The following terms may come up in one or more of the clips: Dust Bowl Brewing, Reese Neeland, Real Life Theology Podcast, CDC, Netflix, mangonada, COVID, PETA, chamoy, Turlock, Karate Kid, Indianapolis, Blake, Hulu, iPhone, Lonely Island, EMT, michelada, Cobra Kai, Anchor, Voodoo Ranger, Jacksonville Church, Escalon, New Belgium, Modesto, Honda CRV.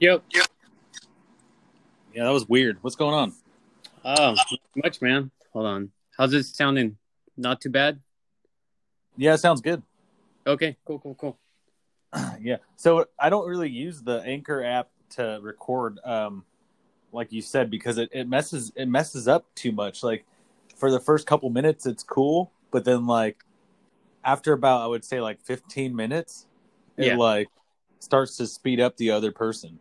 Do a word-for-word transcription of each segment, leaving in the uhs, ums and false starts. Yep. Yep. Yeah, that was weird. What's going on? Oh, not much, man. Hold on. How's this sounding? Not too bad? Yeah, it sounds good. Okay, cool, cool, cool. Yeah, so I don't really use the Anchor app to record, um, like you said, because it, it messes it messes up too much. Like, for the first couple minutes, it's cool, but then, like, after about, I would say, like, fifteen minutes, it, yeah. like, starts to speed up the other person.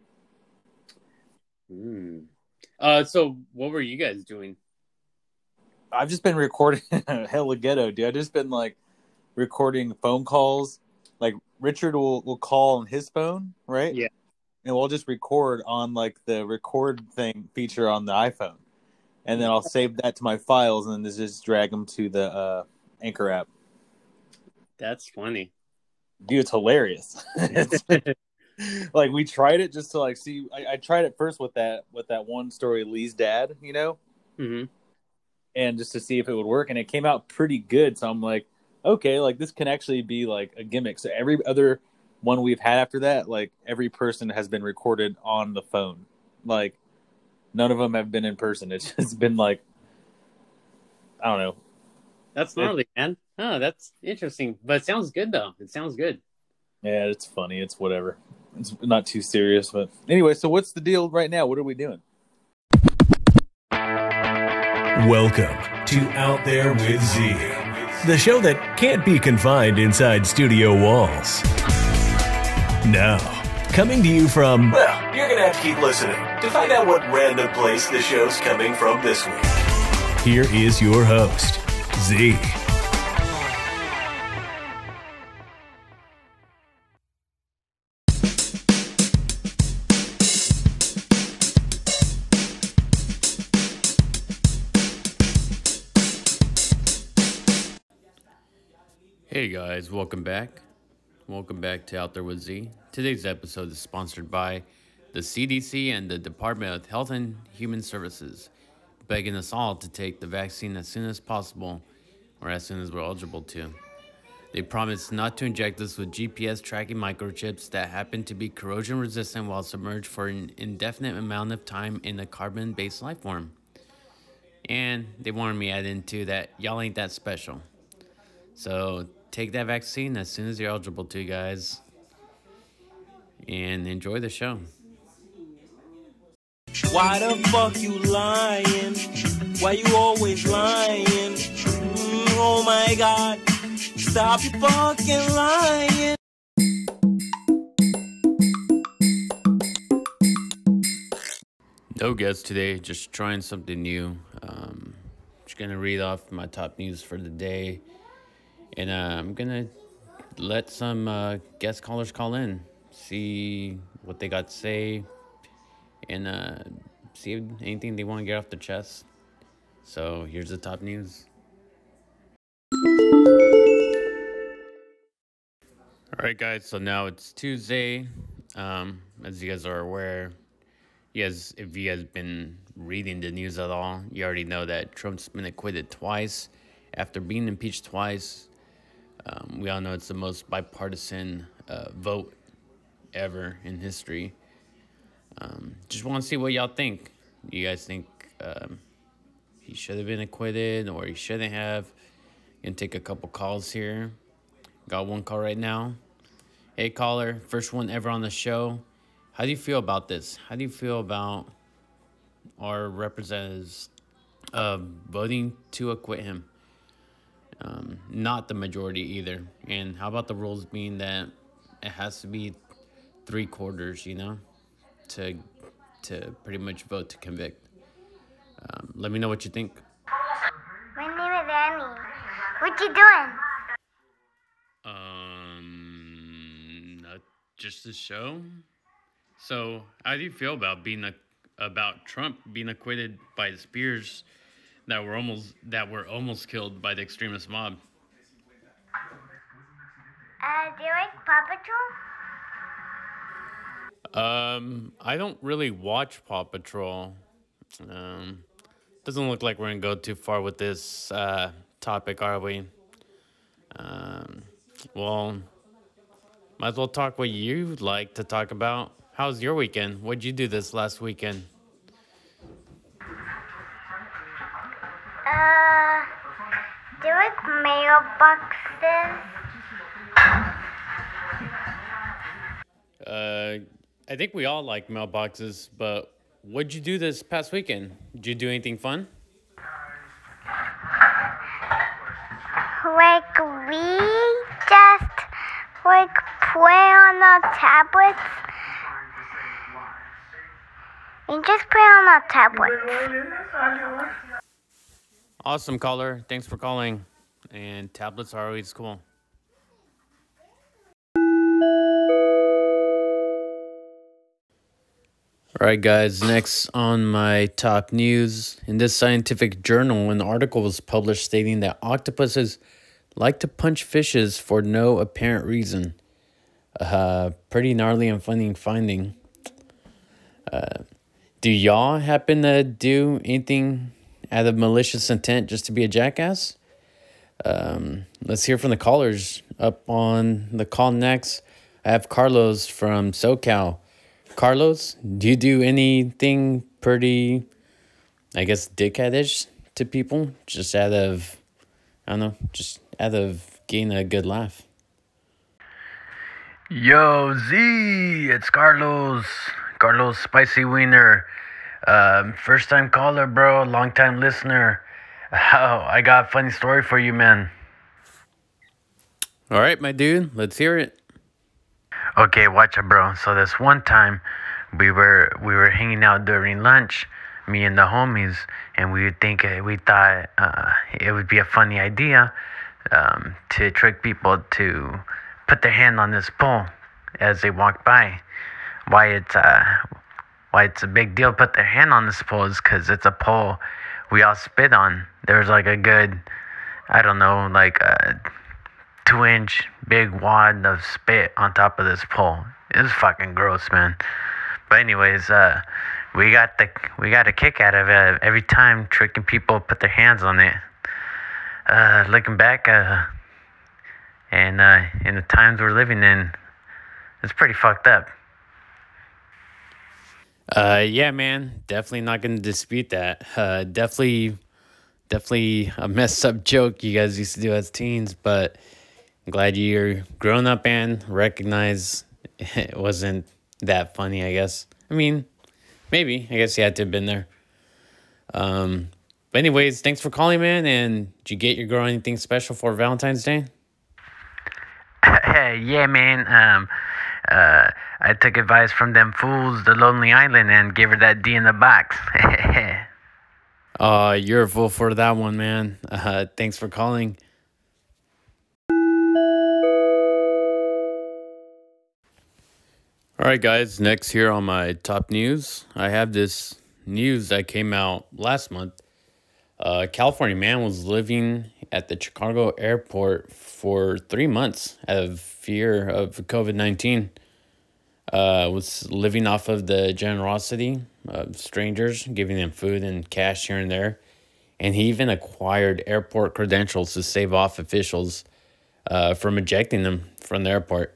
Mm. Uh, so what were you guys doing? I've just been recording hella ghetto, dude. I've just been, like, recording phone calls. Like, Richard will, will call on his phone, right? Yeah. And we'll just record on, like, the record thing feature on the iPhone. And then I'll save that to my files and then just drag them to the uh, Anchor app. That's funny. Dude, it's hilarious. It's, like, we tried it just to, like, see. I, I tried it first with that with that one story, Lee's dad, you know? Mm-hmm. And just to see if it would work. And it came out pretty good. So I'm like, okay, like, this can actually be, like, a gimmick. So every other one we've had after that, like, every person has been recorded on the phone. Like, none of them have been in person. It's just been, like, I don't know. That's gnarly, it, man. Oh, that's interesting. But it sounds good, though. It sounds good. Yeah, it's funny. It's whatever. It's not too serious. But anyway, so what's the deal right now? What are we doing? Welcome to Out There with Z, the show that can't be confined inside studio walls. Now, coming to you from... Well, you're going to have to keep listening to find out what random place the show's coming from this week. Here is your host, Z. Hey guys, welcome back. Welcome back to Out There with Z. Today's episode is sponsored by the C D C and the Department of Health and Human Services, begging us all to take the vaccine as soon as possible, or as soon as we're eligible to. They promised not to inject us with G P S tracking microchips that happen to be corrosion resistant while submerged for an indefinite amount of time in a carbon-based life form. And they wanted me to add in too that y'all ain't that special. So take that vaccine as soon as you're eligible to, guys. And enjoy the show. Why the fuck you lying? Why you always lying? Mm, oh my God. Stop your fucking lying. No guests today. Just trying something new. Um, just going to read off my top news for the day. And uh, I'm going to let some uh, guest callers call in, see what they got to say, and uh, see if anything they want to get off their chest. So here's the top news. All right, guys. So now it's Tuesday. Um, as you guys are aware, you guys, if you guys been reading the news at all, you already know that Trump's been acquitted twice after being impeached twice. Um, we all know it's the most bipartisan uh, vote ever in history. Um, just want to see what y'all think. You guys think um, he should have been acquitted or he shouldn't have? Gonna take a couple calls here. Got one call right now. Hey, caller, first one ever on the show. How do you feel about this? How do you feel about our representatives uh, voting to acquit him? Um, not the majority either. And how about the rules being that it has to be three quarters, you know, to to pretty much vote to convict. Um, let me know what you think. My name is Annie. What you doing? Um, not just the show. So, how do you feel about being a, about Trump being acquitted by his peers? That were almost that were almost killed by the extremist mob. Uh, do you like Paw Patrol? Um, I don't really watch Paw Patrol. Um, doesn't look like we're gonna go too far with this uh, topic, are we? Um, well, might as well talk what you'd like to talk about. How's your weekend? What'd you do this last weekend? Uh, do you like mailboxes? Uh, I think we all like mailboxes, but what'd you do this past weekend? Did you do anything fun? Like, we just, like, play on our tablets. And just play on our tablets. Awesome, caller. Thanks for calling. And tablets are always cool. Alright guys, next on my top news. In this scientific journal, an article was published stating that octopuses like to punch fishes for no apparent reason. Uh, pretty gnarly and funny finding. Uh, do y'all happen to do anything out of malicious intent just to be a jackass? Um, let's hear from the callers up on the call next. I have Carlos from SoCal. Carlos, do you do anything pretty, I guess, dickheadish to people? Just out of, I don't know, just out of getting a good laugh. Yo, Z, it's Carlos. Carlos Spicy Wiener. Um, first time caller, bro. Long time listener. Oh, I got a funny story for you, man. All right, my dude. Let's hear it. Okay, watch it, bro. So this one time, we were we were hanging out during lunch, me and the homies, and we would think we thought uh, it would be a funny idea um, to trick people to put their hand on this pole as they walk by. Why it's uh why it's a big deal to put their hand on this pole is because it's a pole we all spit on. There's like a good, I don't know, like a two inch big wad of spit on top of this pole. It was fucking gross, man. But anyways, uh, we got the we got a kick out of it every time tricking people put their hands on it. Uh, looking back, uh, and uh, in the times we're living in, it's pretty fucked up. Uh, yeah, man. Definitely not gonna dispute that. Uh, definitely, definitely a messed up joke you guys used to do as teens, but. Glad you're grown up and recognize it wasn't that funny, I guess. I mean, maybe. I guess you had to have been there. Um, but anyways, thanks for calling, man. And did you get your girl anything special for Valentine's Day? Yeah, man. Um, uh, I took advice from them fools, the Lonely Island, and gave her that D in the box. uh, you're a fool for that one, man. Uh, thanks for calling. Alright guys, next here on my top news, I have this news that came out last month. A California man was living at the Chicago airport for three months out of fear of covid nineteen. Uh, was living off of the generosity of strangers, giving them food and cash here and there. And he even acquired airport credentials to save off officials uh, from ejecting them from the airport.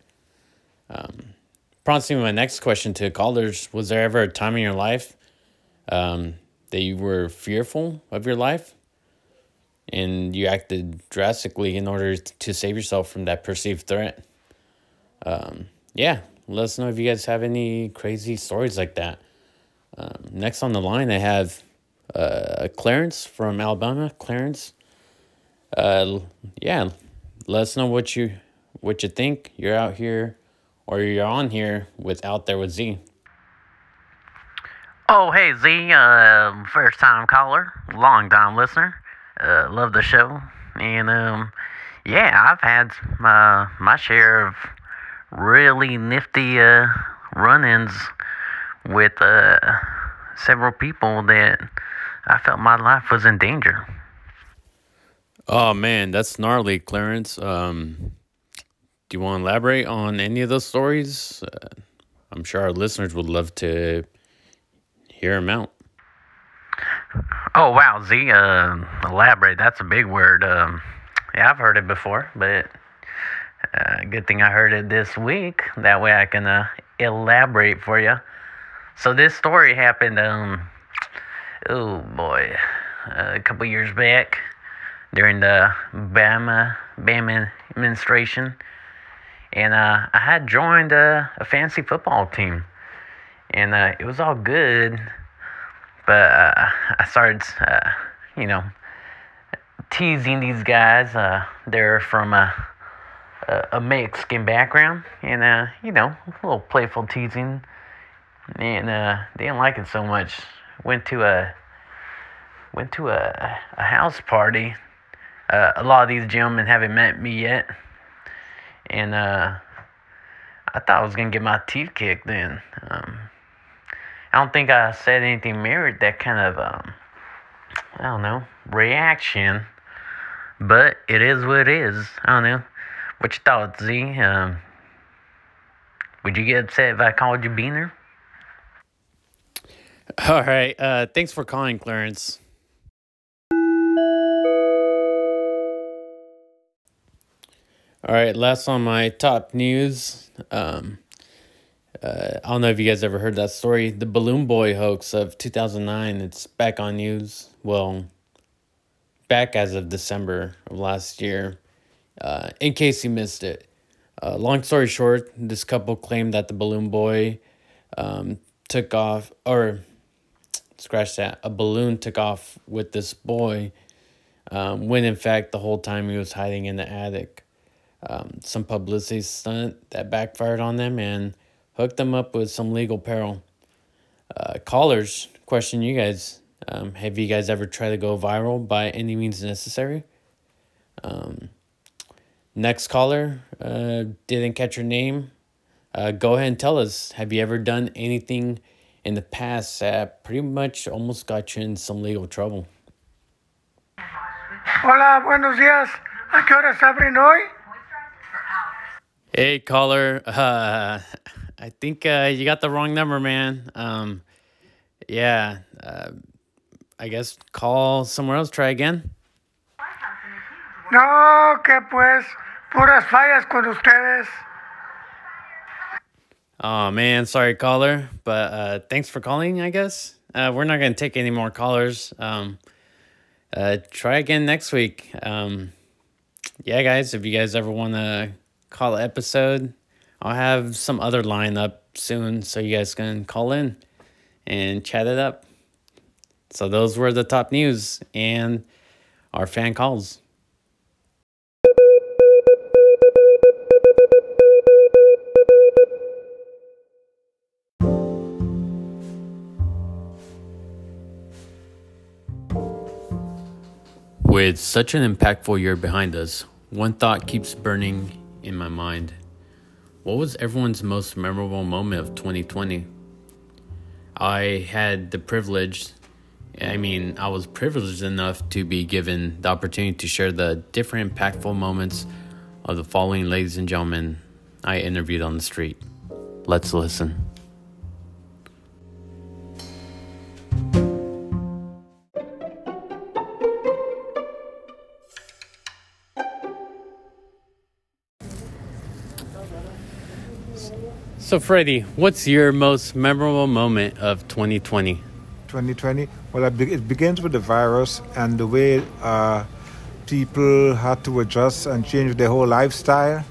Um... Prompting my next question to callers, was there ever a time in your life um, that you were fearful of your life and you acted drastically in order to save yourself from that perceived threat? Um, yeah, let us know if you guys have any crazy stories like that. Um, next on the line, I have uh, Clarence from Alabama. Clarence, uh, yeah, let us know what you what you think. You're out here. Or you're on here with Out There With Z. Oh, hey, Z. Uh, first time caller. Long time listener. Uh, love the show. And, um, yeah, I've had my, my share of really nifty uh, run-ins with uh, several people that I felt my life was in danger. Oh, man, that's gnarly, Clarence. Um... Do you want to elaborate on any of those stories? Uh, I'm sure our listeners would love to hear them out. Oh, wow, Z. Uh, elaborate. That's a big word. Um, yeah, I've heard it before, but uh, good thing I heard it this week. That way I can uh, elaborate for you. So this story happened, um, oh boy, uh, a couple years back during the Bama, Bama administration. And uh, I had joined uh, a fantasy football team. And uh, it was all good. But uh, I started, uh, you know, teasing these guys. Uh, they're from a, a Mexican background. And, uh, you know, a little playful teasing. And uh, they didn't like it so much. Went to a, went to a, a house party. Uh, a lot of these gentlemen haven't met me yet. And uh, I thought I was going to get my teeth kicked then. Um, I don't think I said anything mirrored that kind of, um, I don't know, reaction. But it is what it is. I don't know. What you thought, Z? Um, would you get upset if I called you Beaner? All right. Uh, thanks for calling, Clarence. All right, last on my top news. Um, uh, I don't know if you guys ever heard that story. The Balloon Boy hoax of two thousand nine. It's back on news. Well, back as of December of last year. Uh, in case you missed it. Uh, long story short, this couple claimed that the Balloon Boy um, took off. Or, scratch that. A balloon took off with this boy. Um, when, in fact, the whole time he was hiding in the attic. Um, some publicity stunt that backfired on them and hooked them up with some legal peril. Uh, callers, question you guys. Um, have you guys ever tried to go viral by any means necessary? Um, next caller, uh, didn't catch your name. Uh, go ahead and tell us. Have you ever done anything in the past that pretty much almost got you in some legal trouble? Hola, buenos dias. ¿A qué horas abren hoy? Hey, caller. Uh, I think uh, you got the wrong number, man. Um, yeah, uh, I guess call somewhere else. Try again. No, que pues, puras fallas con ustedes. Oh, man, sorry, caller. But uh, thanks for calling, I guess. Uh, we're not going to take any more callers. Um, uh, try again next week. Um, yeah, guys, if you guys ever want to call episode, I'll have some other line up soon so you guys can call in and chat it up. So those were the top news and our fan calls. With such an impactful year behind us, one thought keeps burning in my mind. What was everyone's most memorable moment of twenty twenty? I had the privilege, I mean, I was privileged enough to be given the opportunity to share the different impactful moments of the following ladies and gentlemen I interviewed on the street. Let's listen. So, Freddie, what's your most memorable moment of twenty twenty? twenty twenty? Well, it begins with the virus and the way uh, people had to adjust and change their whole lifestyle.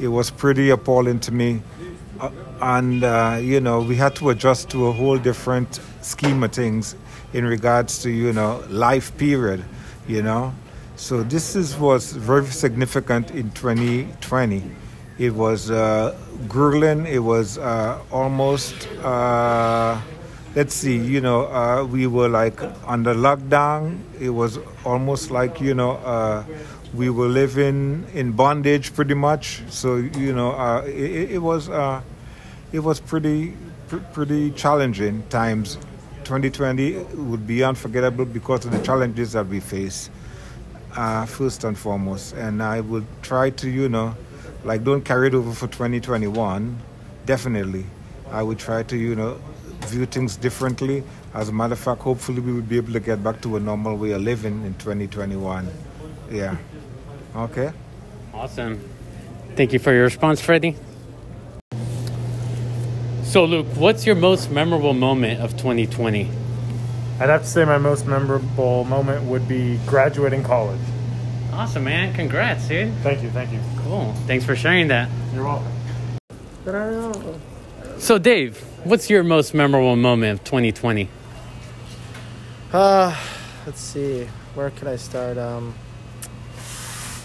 It was pretty appalling to me. Uh, and, uh, you know, we had to adjust to a whole different scheme of things in regards to, you know, life period, you know. So this is, was very significant in twenty twenty. It was uh, grueling. It was uh, almost, uh, let's see, you know, uh, we were like under lockdown. It was almost like, you know, uh, we were living in bondage pretty much. So, you know, uh, it, it was uh, it was pretty, pr- pretty challenging times. twenty twenty would be unforgettable because of the challenges that we face, uh, first and foremost. And I would try to, you know, like, don't carry it over for twenty twenty-one, definitely. I would try to, you know, view things differently. As a matter of fact, hopefully we would be able to get back to a normal way of living in twenty twenty-one. Yeah. Okay. Awesome. Thank you for your response, Freddie. So, Luke, what's your most memorable moment of twenty twenty? I'd have to say my most memorable moment would be graduating college. Awesome, man. Congrats, dude. Thank you. Thank you. Cool. Thanks for sharing that. You're welcome. So, Dave, what's your most memorable moment of twenty twenty? Uh, let's see. Where could I start? Um,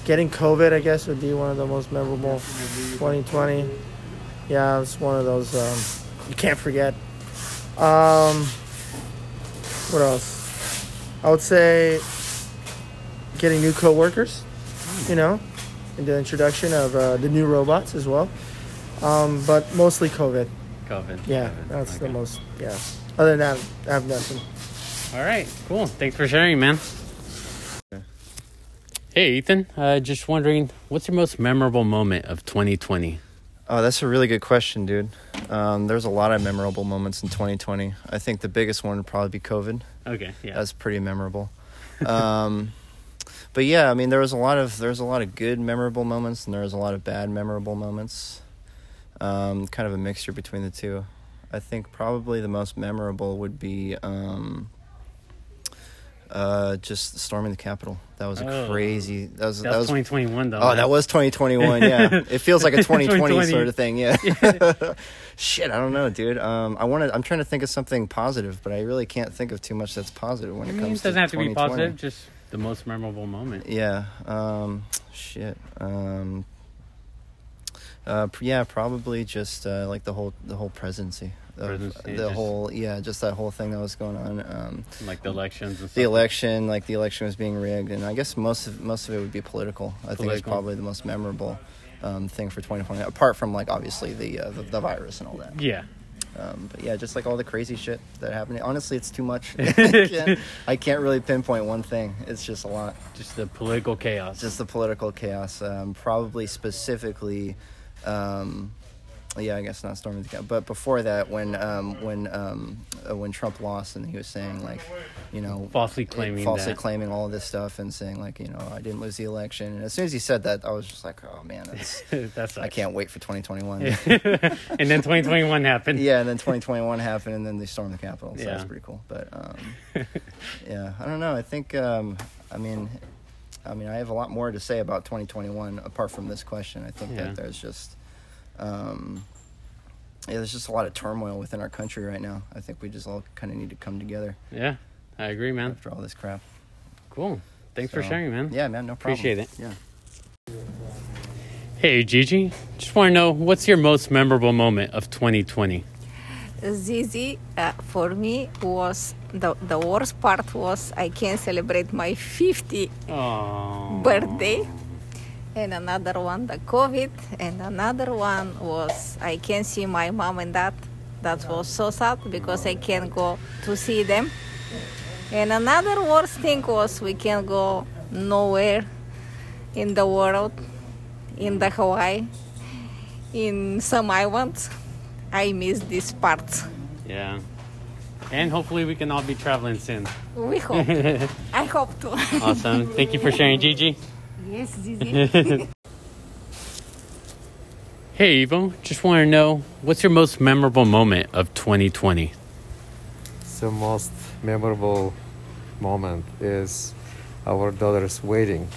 getting COVID, I guess, would be one of the most memorable. twenty twenty. Yeah, it's one of those um, you can't forget. Um, what else? I would say... getting new co-workers, you know, and the introduction of uh, the new robots as well. Um, but mostly COVID. COVID. Yeah, COVID. That's okay. The most, yeah. Other than that, I have nothing. All right, cool. Thanks for sharing, man. Okay. Hey, Ethan. Uh, just wondering, what's your most memorable moment of twenty twenty? Oh, that's a really good question, dude. Um, there's a lot of memorable moments in twenty twenty. I think the biggest one would probably be COVID. Okay, yeah. That's pretty memorable. Um... But yeah, I mean, there was a lot of there was a lot of good memorable moments, and there was a lot of bad memorable moments. Um, kind of a mixture between the two. I think probably the most memorable would be um, uh, just storming the Capitol. That was a oh, crazy. That was that was twenty twenty-one though. Oh, right? That was twenty twenty-one. Yeah, it feels like a twenty twenty sort of thing. Yeah. Shit, I don't know, dude. Um, I wanted. I'm trying to think of something positive, but I really can't think of too much that's positive when I mean, it comes. It doesn't to have to be positive. Just. The most memorable moment. Yeah. Um, shit. Um, uh, yeah, probably just uh, like the whole the whole presidency. Of, presidency the whole yeah, just that whole thing that was going on. Um, like the elections. And stuff. The election, like the election was being rigged, and I guess most of most of it would be political. I political. think it's probably the most memorable um, thing for twenty twenty, apart from like obviously the, uh, the the virus and all that. Yeah. Um, but yeah, just like all the crazy shit that happened. Honestly, it's too much. I, can't, I can't really pinpoint one thing. It's just a lot. Just the political chaos. Just the political chaos. Um, probably specifically, um, yeah, I guess not storming the Capitol. But before that, when um, when um, uh, when Trump lost, and he was saying like, you know, falsely claiming, falsely that. claiming all of this stuff, and saying like, you know, I didn't lose the election. And as soon as he said that, I was just like, oh man, that's that I can't wait for twenty twenty-one. And then twenty twenty-one happened. Yeah, and then twenty twenty-one happened, and then they stormed the Capitol. So yeah. That's pretty cool. But um, yeah, I don't know. I think um, I mean, I mean, I have a lot more to say about twenty twenty-one apart from this question. I think yeah. that there's just. Um, yeah, there's just a lot of turmoil within our country right now. I think we just all kind of need to come together. Yeah, I agree, man. After all this crap. Cool. Thanks so, for sharing, man. Yeah, man, no problem. Appreciate it. Yeah. Hey, Gigi. Just want to know, what's your most memorable moment of twenty twenty? Zizi, uh, for me, was the, the worst part was I can't celebrate my fiftieth Aww. birthday. And another one, the COVID. And another one was I can't see my mom and dad. That was so sad because I can't go to see them. And another worst thing was we can't go nowhere in the world, in the Hawaii, in some islands. I miss these parts. Yeah. And hopefully we can all be traveling soon. We hope. I hope too. Awesome. Thank you for sharing, Gigi. Yes, Zizi. Hey, Ivo. Just want to know, what's your most memorable moment of twenty twenty? The most memorable moment is our daughter's wedding.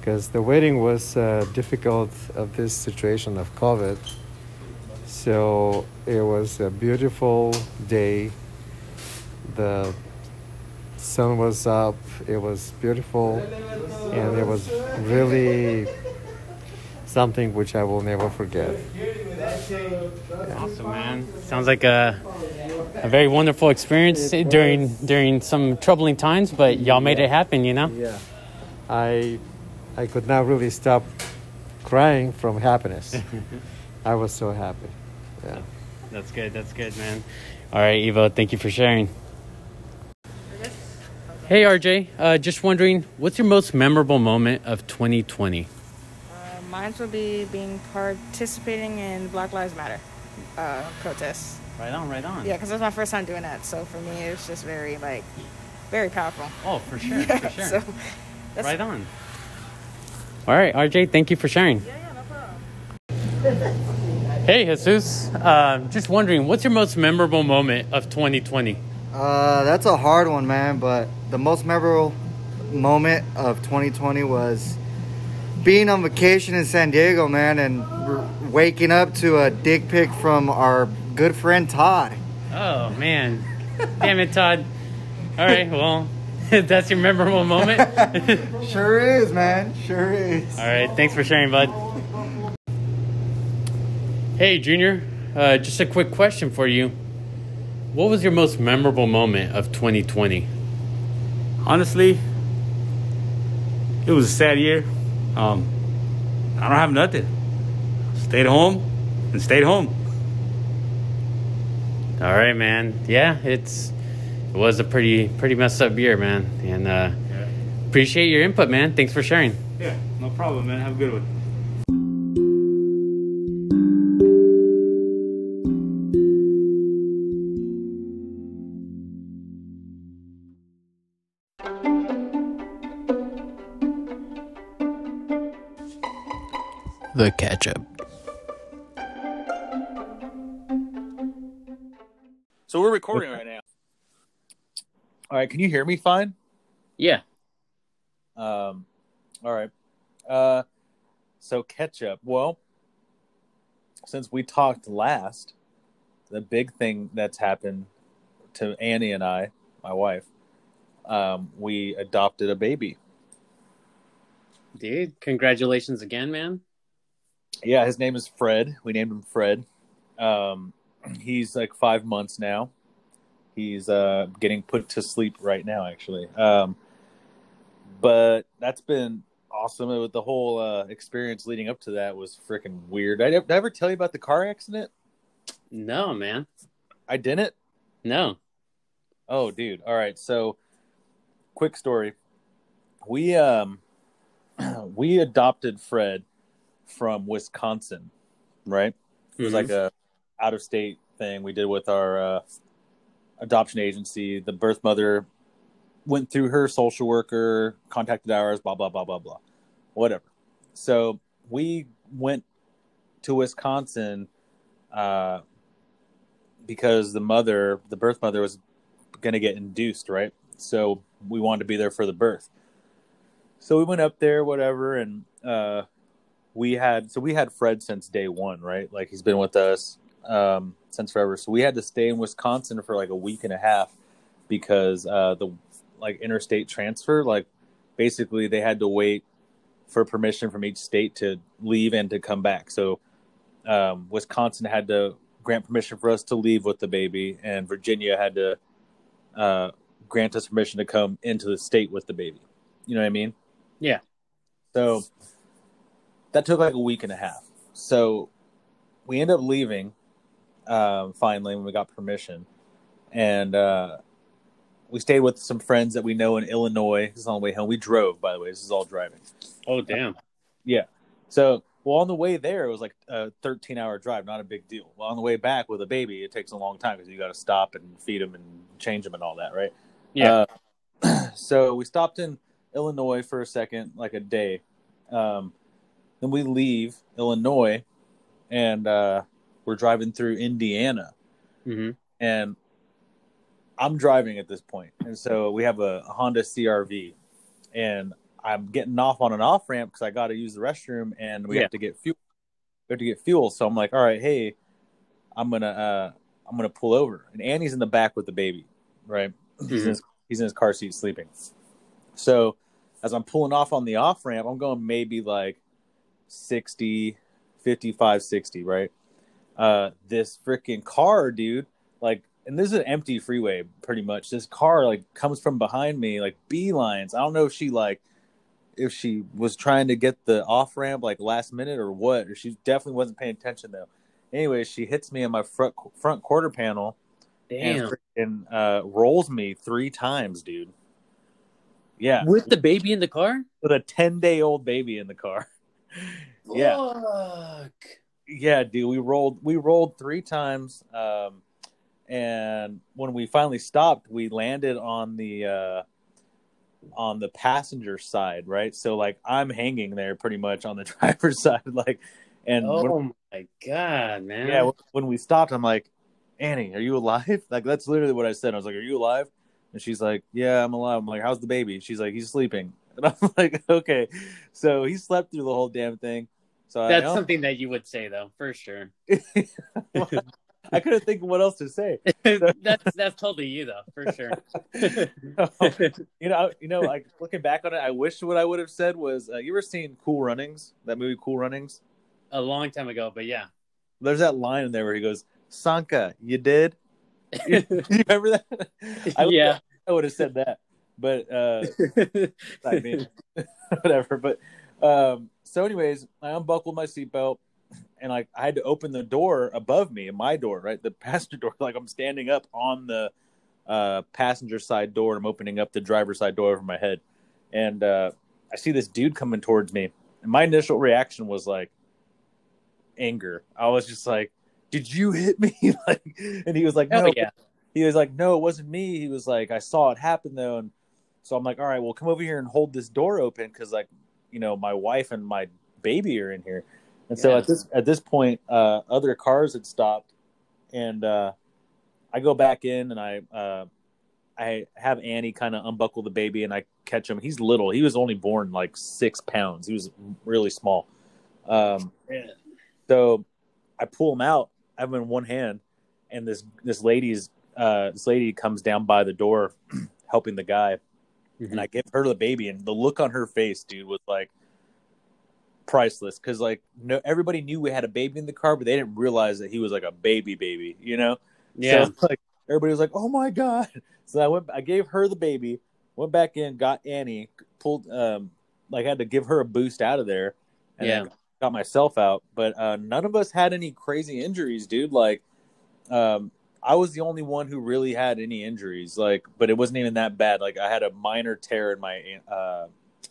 Because the wedding was uh, difficult of this situation of COVID. So it was a beautiful day. The sun was up, it was beautiful, and it was really something which I will never forget. Yeah. Awesome, man. Sounds like a a very wonderful experience during during some troubling times, but y'all made it happen, you know? Yeah. I I could not really stop crying from happiness. I was so happy. Yeah. That's good, that's good, man. All right, Ivo, thank you for sharing. Hey, R J, uh, just wondering, what's your most memorable moment of twenty twenty? Uh, mine will be being participating in Black Lives Matter uh, protests. Right on, right on. Yeah, because it was my first time doing that. So for me, it was just very, like, very powerful. Oh, for sure, yeah, for sure. So that's right on. All right, R J, thank you for sharing. Yeah, yeah, no problem. Hey, Jesus. Uh, just wondering, what's your most memorable moment of twenty twenty? Uh, that's a hard one, man. But the most memorable moment of twenty twenty was being on vacation in San Diego, man, and r- waking up to a dick pic from our good friend Todd. Oh, man. Damn it, Todd. All right, well, that's your memorable moment? Sure is, man. Sure is. All right, thanks for sharing, bud. Hey, Junior. Uh, just a quick question for you. What was your most memorable moment of twenty twenty? Honestly, it was a sad year. Um, I don't have nothing. Stayed home and stayed home. All right, man. Yeah, it's it was a pretty pretty messed up year, man. And uh, yeah. Appreciate your input, man. Thanks for sharing. Yeah, no problem, man. Have a good one. The Catch-Up. So we're recording right now. All right, can you hear me fine? Yeah. Um. All right. Uh. So catch-up. Well, since we talked last, the big thing that's happened to Annie and I, my wife, um, we adopted a baby. Dude, congratulations again, man. Yeah, his name is Fred. We named him Fred. Um, he's like five months now. He's uh, getting put to sleep right now, actually. Um, but that's been awesome. The whole uh, experience leading up to that was freaking weird. I, did I ever tell you about the car accident? No, man. I didn't? No. Oh, dude. All right. So, quick story. We um, we adopted Fred from Wisconsin, right? It was mm-hmm. like a out-of-state thing we did with our uh, adoption agency. The birth mother went through her social worker, contacted ours, blah, blah, blah, blah, blah, whatever. So we went to Wisconsin uh, because the mother, the birth mother was going to get induced, right? So we wanted to be there for the birth. So we went up there, whatever, and uh, We had so we had Fred since day one, right? Like he's been with us um, since forever. So we had to stay in Wisconsin for like a week and a half because uh, the like interstate transfer, like basically they had to wait for permission from each state to leave and to come back. So um, Wisconsin had to grant permission for us to leave with the baby, and Virginia had to uh, grant us permission to come into the state with the baby. You know what I mean? Yeah. So that took like a week and a half. So we ended up leaving um, finally when we got permission. And uh, we stayed with some friends that we know in Illinois. This is on the way home. We drove, by the way. This is all driving. Oh, damn. Uh, yeah. So, well, on the way there, it was like a thirteen-hour drive. Not a big deal. Well, on the way back with a baby, it takes a long time because you got to stop and feed them and change them and all that, right? Yeah. Uh, so we stopped in Illinois for a second, like a day. Um Then we leave Illinois, and uh, we're driving through Indiana. Mm-hmm. And I'm driving at this point. And so we have a Honda C R V. And I'm getting off on an off-ramp because I got to use the restroom, and we yeah. have to get fuel. We have to get fuel. So I'm like, all right, hey, I'm going to uh, I'm gonna pull over. And Annie's in the back with the baby, right? Mm-hmm. He's in his, he's in his car seat sleeping. So as I'm pulling off on the off-ramp, I'm going maybe like sixty, fifty-five, sixty, right? Uh, this freaking car, dude, like, and this is an empty freeway pretty much. This car, like, comes from behind me, like, beelines. I don't know if she, like, if she was trying to get the off ramp, like, last minute or what. Or she definitely wasn't paying attention, though. Anyway, she hits me in my front, front quarter panel. Damn. And uh, rolls me three times, dude. Yeah. With the baby in the car? With a ten-day-old baby in the car. Yeah. Fuck. Yeah, dude. We rolled we rolled three times. Um, and when we finally stopped, we landed on the uh, on the passenger side, right? So like I'm hanging there pretty much on the driver's side, like And oh when, my god, man! Yeah, when we stopped, I'm like, Annie, are you alive? Like, that's literally what I said. I was like, are you alive? And she's like, yeah, I'm alive. I'm like, how's the baby? She's like, he's sleeping. And I'm like, okay. So he slept through the whole damn thing. So that's I something that you would say, though, for sure. Well, I couldn't think of what else to say. that's that's totally you, though, for sure. you know, you know, like looking back on it, I wish what I would have said was, uh, you ever seen Cool Runnings? That movie, Cool Runnings? A long time ago, but yeah. There's that line in there where he goes, Sanka, you did? you, you remember that? I, yeah. I would have said that, but uh, I mean, whatever. But um, so, anyways, I unbuckled my seatbelt. And like I had to open the door above me, my door, right, the passenger door. Like I'm standing up on the uh, passenger side door, and I'm opening up the driver's side door over my head, and uh, I see this dude coming towards me. And my initial reaction was like anger. I was just like, "Did you hit me?" Like, and he was like, "No." Oh, yeah. He was like, "No, it wasn't me." He was like, "I saw it happen though," and so I'm like, "All right, well, come over here and hold this door open because, like, you know, my wife and my baby are in here." And so yeah. at this at this point, uh, other cars had stopped, and uh, I go back in and I uh, I have Annie kind of unbuckle the baby, and I catch him. He's little; he was only born like six pounds. He was really small. Um, yeah. So I pull him out. I have him in one hand, and this this lady's uh, this lady comes down by the door, helping the guy, mm-hmm. and I give her the baby, and the look on her face, dude, was like. Priceless, because like no everybody knew we had a baby in the car, but they didn't realize that he was like a baby baby, you know? Yeah. So, like everybody was like, "Oh my god!" So I went, I gave her the baby, went back in, got Annie, pulled, um, like had to give her a boost out of there, and yeah, got myself out. But uh, none of us had any crazy injuries, dude. Like, um, I was the only one who really had any injuries. Like, but it wasn't even that bad. Like, I had a minor tear in my uh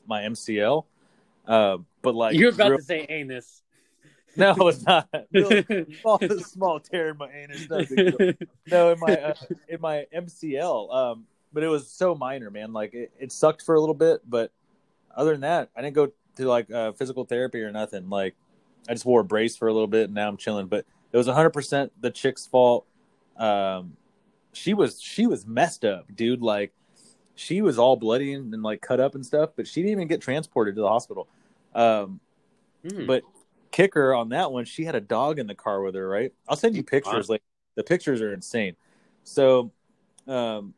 my M C L. Uh, but like you're about real... to say anus. No, it's not. Really, small, small tear in my anus. Nothing. No, in my uh, in my M C L. Um, but it was so minor, man. Like it, it sucked for a little bit, but other than that, I didn't go to like uh, physical therapy or nothing. Like I just wore a brace for a little bit, and now I'm chilling. But it was one hundred percent the chick's fault. Um, she was she was messed up, dude. Like. She was all bloody and, and like cut up and stuff, but she didn't even get transported to the hospital. Um, mm. But kicker on that one, she had a dog in the car with her, right? I'll send you pictures. Like the pictures are insane. So um,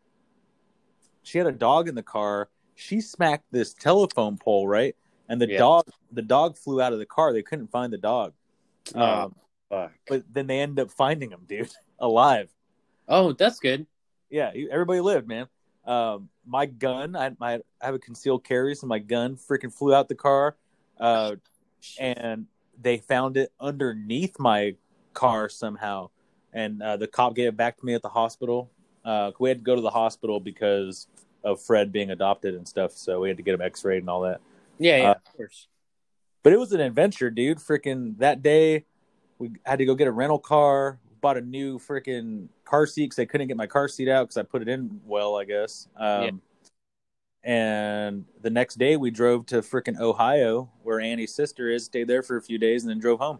she had a dog in the car. She smacked this telephone pole, right? And the yeah. dog, the dog flew out of the car. They couldn't find the dog. Um, oh, fuck. But then they ended up finding him, dude, alive. Oh, that's good. Yeah, everybody lived, man. Um, my gun, I, my, I have a concealed carry, so my gun freaking flew out the car, uh, and they found it underneath my car somehow, and uh, the cop gave it back to me at the hospital. Uh, we had to go to the hospital because of Fred being adopted and stuff, so we had to get him x-rayed and all that. Yeah, yeah, uh, of course. But it was an adventure, dude. Freaking that day, we had to go get a rental car. Bought a new freaking car seat because I couldn't get my car seat out because I put it in well, I guess. Um, yeah. And the next day we drove to freaking Ohio where Annie's sister is, stayed there for a few days, and then drove home.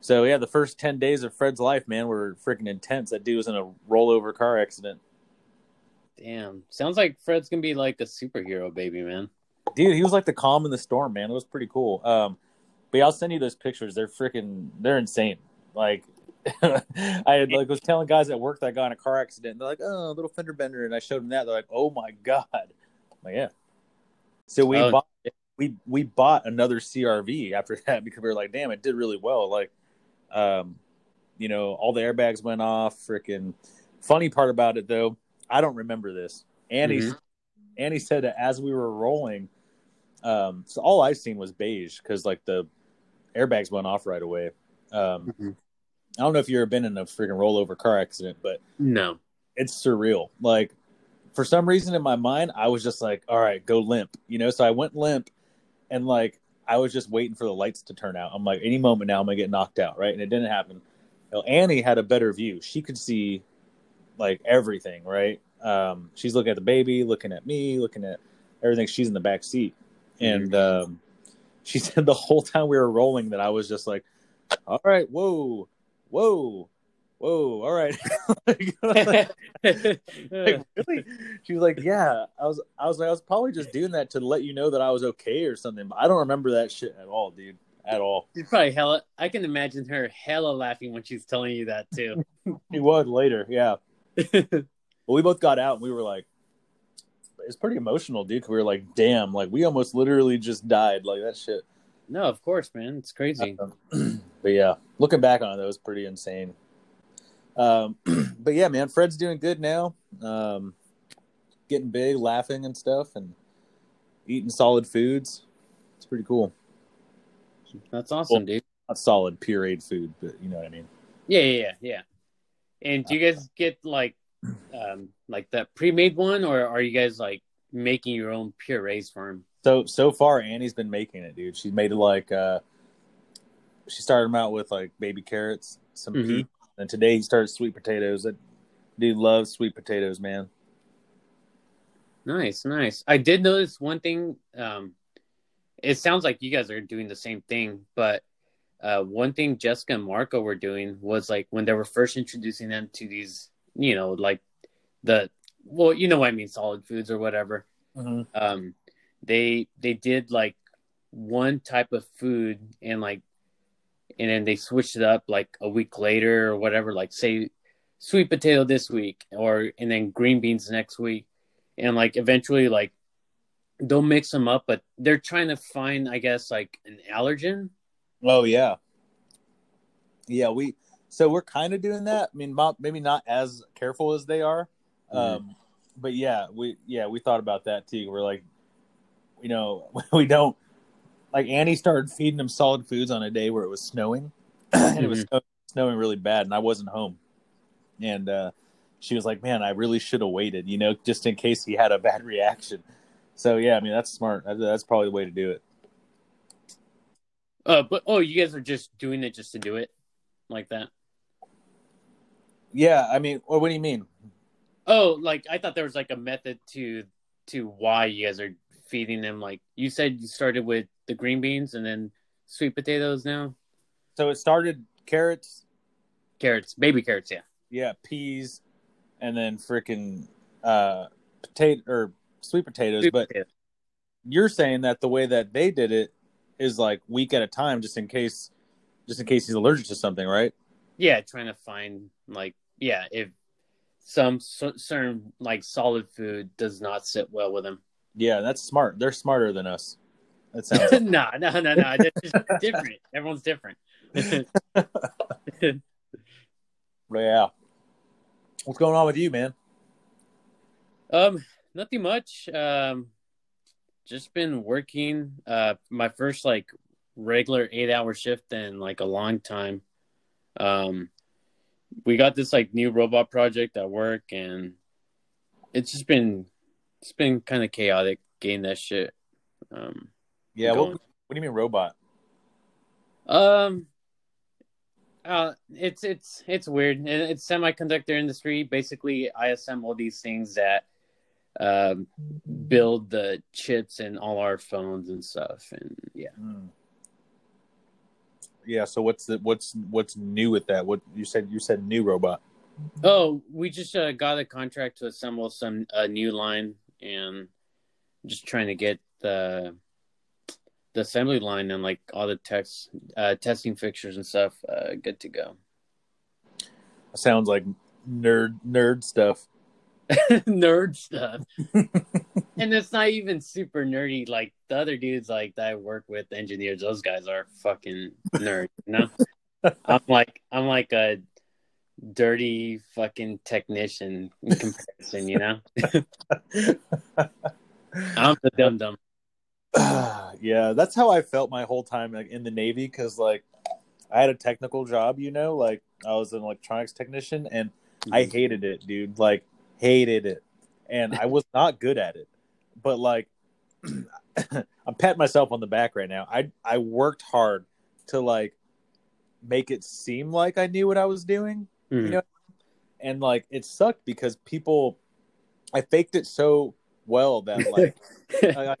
So, yeah, the first ten days of Fred's life, man, were freaking intense. That dude was in a rollover car accident. Damn. Sounds like Fred's going to be like a superhero baby, man. Dude, he was like the calm in the storm, man. It was pretty cool. Um, but yeah, I'll send you those pictures. They're freaking, they're insane. Like, I like was telling guys at work that I got in a car accident. And they're like, "Oh, a little fender bender," and I showed them that. They're like, "Oh my god!" I'm like, yeah. So we oh. bought we we bought another C R V after that because we were like, "Damn, it did really well." Like, um, you know, all the airbags went off. Freaking funny part about it though, I don't remember this. Annie mm-hmm. Annie said that as we were rolling, um, so all I seen was beige because like the airbags went off right away. Um, mm-hmm. I don't know if you've ever been in a freaking rollover car accident, but no, it's surreal. Like for some reason in my mind, I was just like, all right, go limp, you know? So I went limp and like, I was just waiting for the lights to turn out. I'm like, any moment now I'm gonna get knocked out. Right. And it didn't happen. You know, Annie had a better view. She could see like everything. Right. Um, she's looking at the baby, looking at me, looking at everything. She's in the back seat. And, um, she said the whole time we were rolling that I was just like, all right, whoa, whoa, whoa, all right. like, like, like, really? She was like, yeah. I was, I was like, I was probably just doing that to let you know that I was okay or something. But I don't remember that shit at all, dude. At all. She's probably hella. I can imagine her hella laughing when she's telling you that too. She would later, yeah. But we both got out and we were like, it's pretty emotional, dude. Cause we were like, damn, like we almost literally just died, like that shit. No, of course, man, it's crazy. Um, but yeah, looking back on it, that was pretty insane. Um, but yeah, man, Fred's doing good now. Um, getting big, laughing and stuff, and eating solid foods. It's pretty cool. That's awesome, well, dude. Not solid pureed food, but you know what I mean. Yeah, yeah, yeah. And do you guys get like, um, like that pre-made one, or are you guys like making your own purees for him? So so far, Annie's been making it, dude. She made like, uh, she started them out with like baby carrots, some mm-hmm. peas, and today he started sweet potatoes. That dude loves sweet potatoes, man. Nice, nice. I did notice one thing. Um, it sounds like you guys are doing the same thing, but uh, one thing Jessica and Marco were doing was like when they were first introducing them to these, you know, like the, well, you know what I mean, solid foods or whatever. Mm-hmm. Um, they they did like one type of food and like, and then they switched it up like a week later or whatever. Like say sweet potato this week, or and then green beans next week, and like eventually like they'll mix them up, but they're trying to find, I guess, like an allergen. Oh yeah, yeah. We so we're kind of doing that. I mean, maybe not as careful as they are, mm-hmm. um, but yeah, we yeah we thought about that too. We're like, you know, we don't like Annie started feeding him solid foods on a day where it was snowing, and mm-hmm. it was snowing really bad, and I wasn't home, and uh, she was like, "Man, I really should have waited, you know, just in case he had a bad reaction." So yeah, I mean that's smart. That's probably the way to do it. Uh, but oh, you guys are just doing it just to do it, like that. Yeah, I mean, or what do you mean? Oh, like I thought there was like a method to to why you guys are feeding them. Like you said, you started with the green beans and then sweet potatoes now. So it started carrots, carrots, baby carrots, yeah, yeah, peas, and then freaking uh, potato or. Sweet potatoes, sweet but potatoes. You're saying that the way that they did it is like week at a time, just in case, just in case he's allergic to something, right? Yeah, trying to find like, yeah, if some so, certain like solid food does not sit well with him. Yeah, that's smart. They're smarter than us. That sounds. no, no, no, no. They're just different. Everyone's different. Yeah. What's going on with you, man? Um. Nothing much. Um, just been working. Uh, my first like regular eight-hour shift in like a long time. Um, we got this like new robot project at work, and it's just been it's been kind of chaotic getting that shit. Um, yeah. What, what do you mean robot? Um. Uh, it's it's it's weird. It's semiconductor industry. Basically, I assemble these things that. Um, build the chips in all our phones and stuff, and yeah, mm. yeah. So what's the what's what's new with that? What you said? You said new robot. Oh, we just uh, got a contract to assemble some a new line, and just trying to get the the assembly line and like all the text uh, testing fixtures and stuff uh, good to go. Sounds like nerd nerd stuff. Nerd stuff. And it's not even super nerdy like the other dudes like that I work with, engineers. Those guys are fucking nerds, you know? I'm like I'm like a dirty fucking technician in comparison, you know? I'm the dum dum. Yeah, that's how I felt my whole time like in the Navy, because like I had a technical job, you know, like I was an electronics technician, and mm-hmm. I hated it, dude. Like hated it, and I was not good at it, but like I'm patting myself on the back right now. I I worked hard to like make it seem like I knew what I was doing, mm. you know, and like it sucked because people I faked it so well that like I,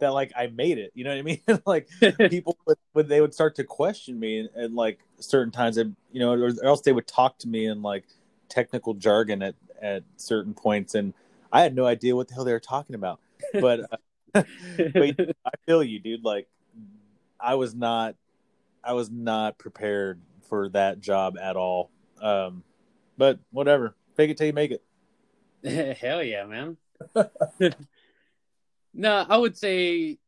that like I made it, you know what I mean? Like people would, would they would start to question me, and, and like certain times, and you know, or else they would talk to me in like technical jargon at at certain points, and I had no idea what the hell they were talking about. But uh, but I feel you, dude. Like I was not, I was not prepared for that job at all. Um, but whatever, fake it till you make it. Hell yeah, man. No, I would say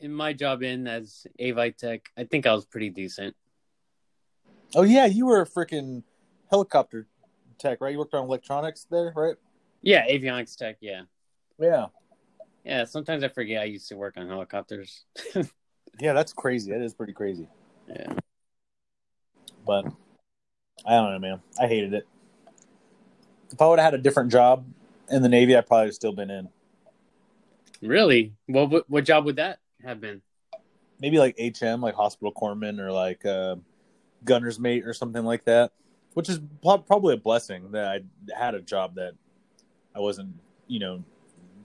in my job in as A V I tech, I think I was pretty decent. Oh yeah, you were a freaking helicopter tech, right? You worked on electronics there, right? Yeah, avionics tech, yeah. Yeah. Yeah, sometimes I forget I used to work on helicopters. Yeah, that's crazy. That is pretty crazy. Yeah. But I don't know, man. I hated it. If I would have had a different job in the Navy, I probably would have still been in. Really? What what job would that have been? Maybe like H M, like hospital corpsman, or like uh, gunner's mate or something like that, which is probably a blessing that I had a job that I wasn't, you know,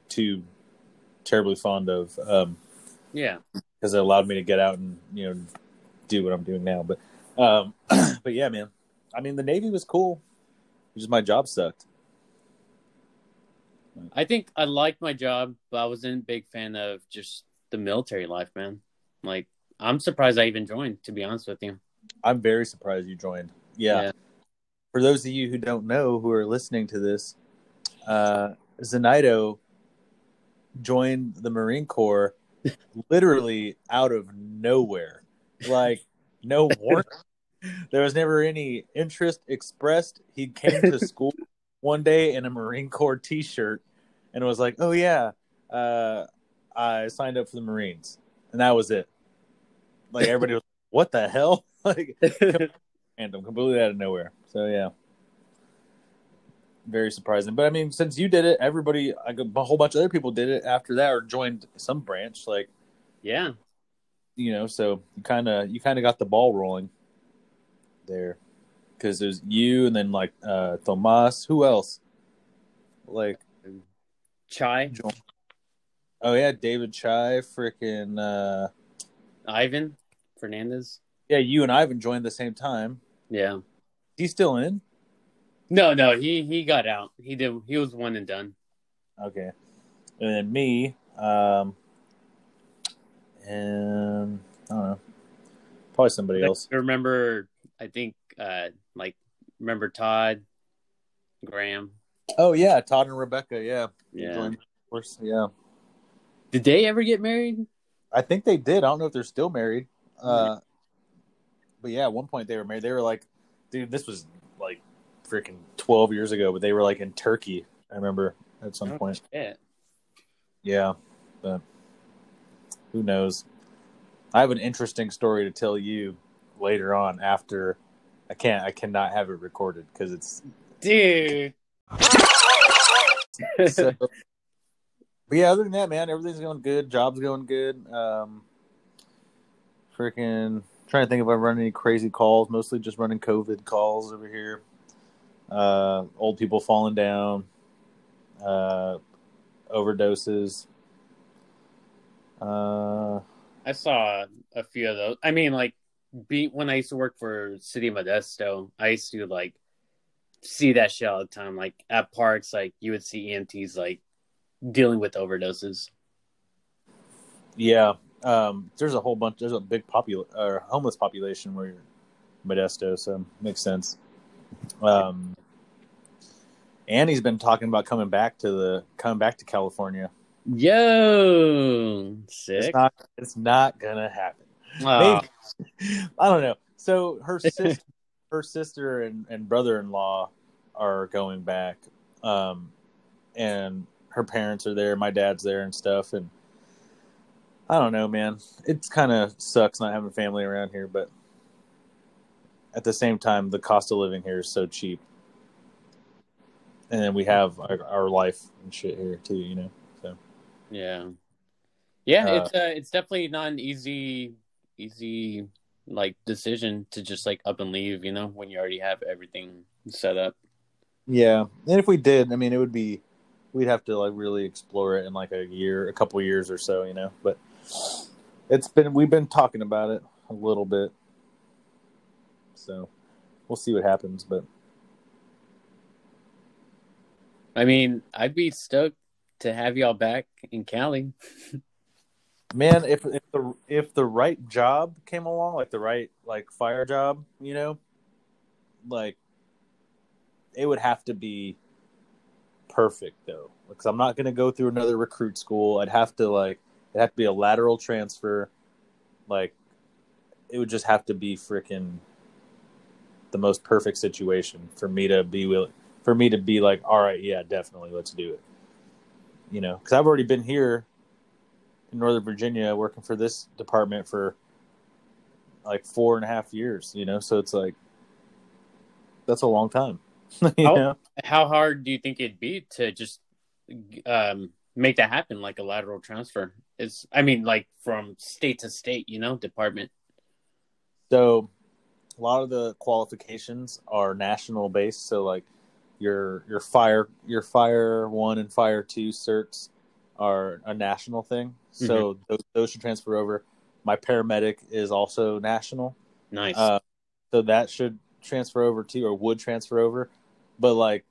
too terribly fond of. Um, yeah. Because it allowed me to get out and, you know, do what I'm doing now. But, um, but yeah, man. I mean, the Navy was cool. Just my job sucked. I think I liked my job, but I wasn't a big fan of just the military life, man. Like, I'm surprised I even joined, to be honest with you. I'm very surprised you joined. Yeah. yeah. For those of you who don't know, who are listening to this, uh, Zenaido joined the Marine Corps literally out of nowhere. Like, no warning. There was never any interest expressed. He came to school one day in a Marine Corps t-shirt and was like, oh yeah, uh, I signed up for the Marines. And that was it. Like everybody was like, what the hell? Like random, completely out of nowhere. So yeah. Very surprising. But I mean, since you did it, everybody, like a whole bunch of other people did it after that or joined some branch. Like, yeah. You know, so you kind of, you kind of got the ball rolling there. Because there's you, and then like uh, Tomas. Who else? Like Chai. Oh yeah, David Chai. Freaking uh... Ivan Fernandez. Yeah, you and Ivan joined the same time. Yeah. He's still in? No, no, he he got out. He did. He was one and done. Okay. And then me, um, and I don't know, probably somebody I else. I remember. I think. Uh, like, remember Todd, Graham? Oh, yeah, Todd and Rebecca, yeah. Yeah. yeah. Did they ever get married? I think they did. I don't know if they're still married. Uh, but, yeah, at one point they were married. They were like, dude, this was, like, freaking twelve years ago, but they were, like, in Turkey, I remember, at some oh, point. Shit. Yeah, but who knows? I have an interesting story to tell you later on after... I can't. I cannot have it recorded because it's, dude. So, but yeah, other than that, man, everything's going good. Job's going good. Um, freaking trying to think if I've run any crazy calls. Mostly just running COVID calls over here. Uh, old people falling down. Uh, overdoses. Uh, I saw a few of those. I mean, like. Be, when I used to work for City of Modesto, I used to like see that shit all the time. Like at parks, like you would see E M Ts like dealing with overdoses. Yeah, um, there's a whole bunch. There's a big popul or homeless population where you're Modesto, so makes sense. Um, Annie's been talking about coming back to the coming back to California. Yo, sick. It's not, it's not gonna happen. Oh. Maybe. I don't know. So her sister, her sister and, and brother-in-law are going back, um, and her parents are there. My dad's there and stuff. And I don't know, man. It's kind of sucks not having family around here, but at the same time, the cost of living here is so cheap, and then we have our, our life and shit here too, you know. So yeah, yeah. Uh, it's uh, it's definitely not an easy. easy like decision to just like up and leave, you know, when you already have everything set up. Yeah. And if we did, I mean, it would be, we'd have to like really explore it in like a year, a couple years or so, you know, but It's been we've been talking about it a little bit, so we'll see what happens. But I mean, I'd be stoked to have y'all back in Cali. Man, if if the if the right job came along, like the right like fire job, you know, like it would have to be perfect though, because I'm not going to go through another recruit school. I'd have to like it have to be a lateral transfer. Like it would just have to be freaking the most perfect situation for me to be for me to be like, all right, yeah, definitely, let's do it. You know, because I've already been here in Northern Virginia working for this department for like four and a half years, you know? So it's like, that's a long time. you how, know? How hard do you think it'd be to just um, make that happen? Like a lateral transfer is, I mean, like from state to state, you know, department. So a lot of the qualifications are national based. So like your, your fire, your fire one and fire two certs are a national thing. So mm-hmm. those, those should transfer over. My paramedic is also national. Nice. Uh, so that should transfer over too, or would transfer over. But like,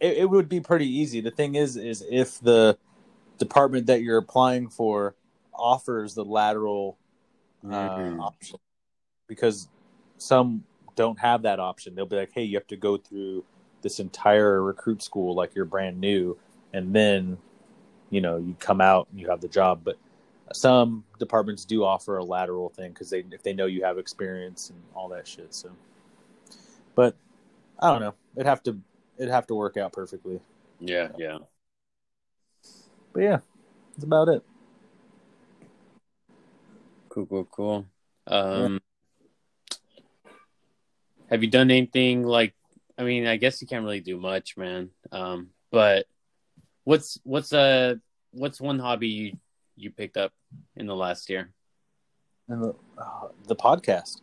it, it would be pretty easy. The thing is, is if the department that you're applying for offers the lateral uh, mm-hmm. option, because some don't have that option. They'll be like, hey, you have to go through this entire recruit school, like you're brand new. And then, you know, you come out and you have the job, but some departments do offer a lateral thing because they, if they know you have experience and all that shit. So, but I don't know. It'd have to, it'd have to work out perfectly. Yeah. So. Yeah. But yeah, that's about it. Cool, cool, cool. Um, yeah. Have you done anything like, I mean, I guess you can't really do much, man. Um, but What's what's uh what's one hobby you, you picked up in the last year? And the, uh, the podcast.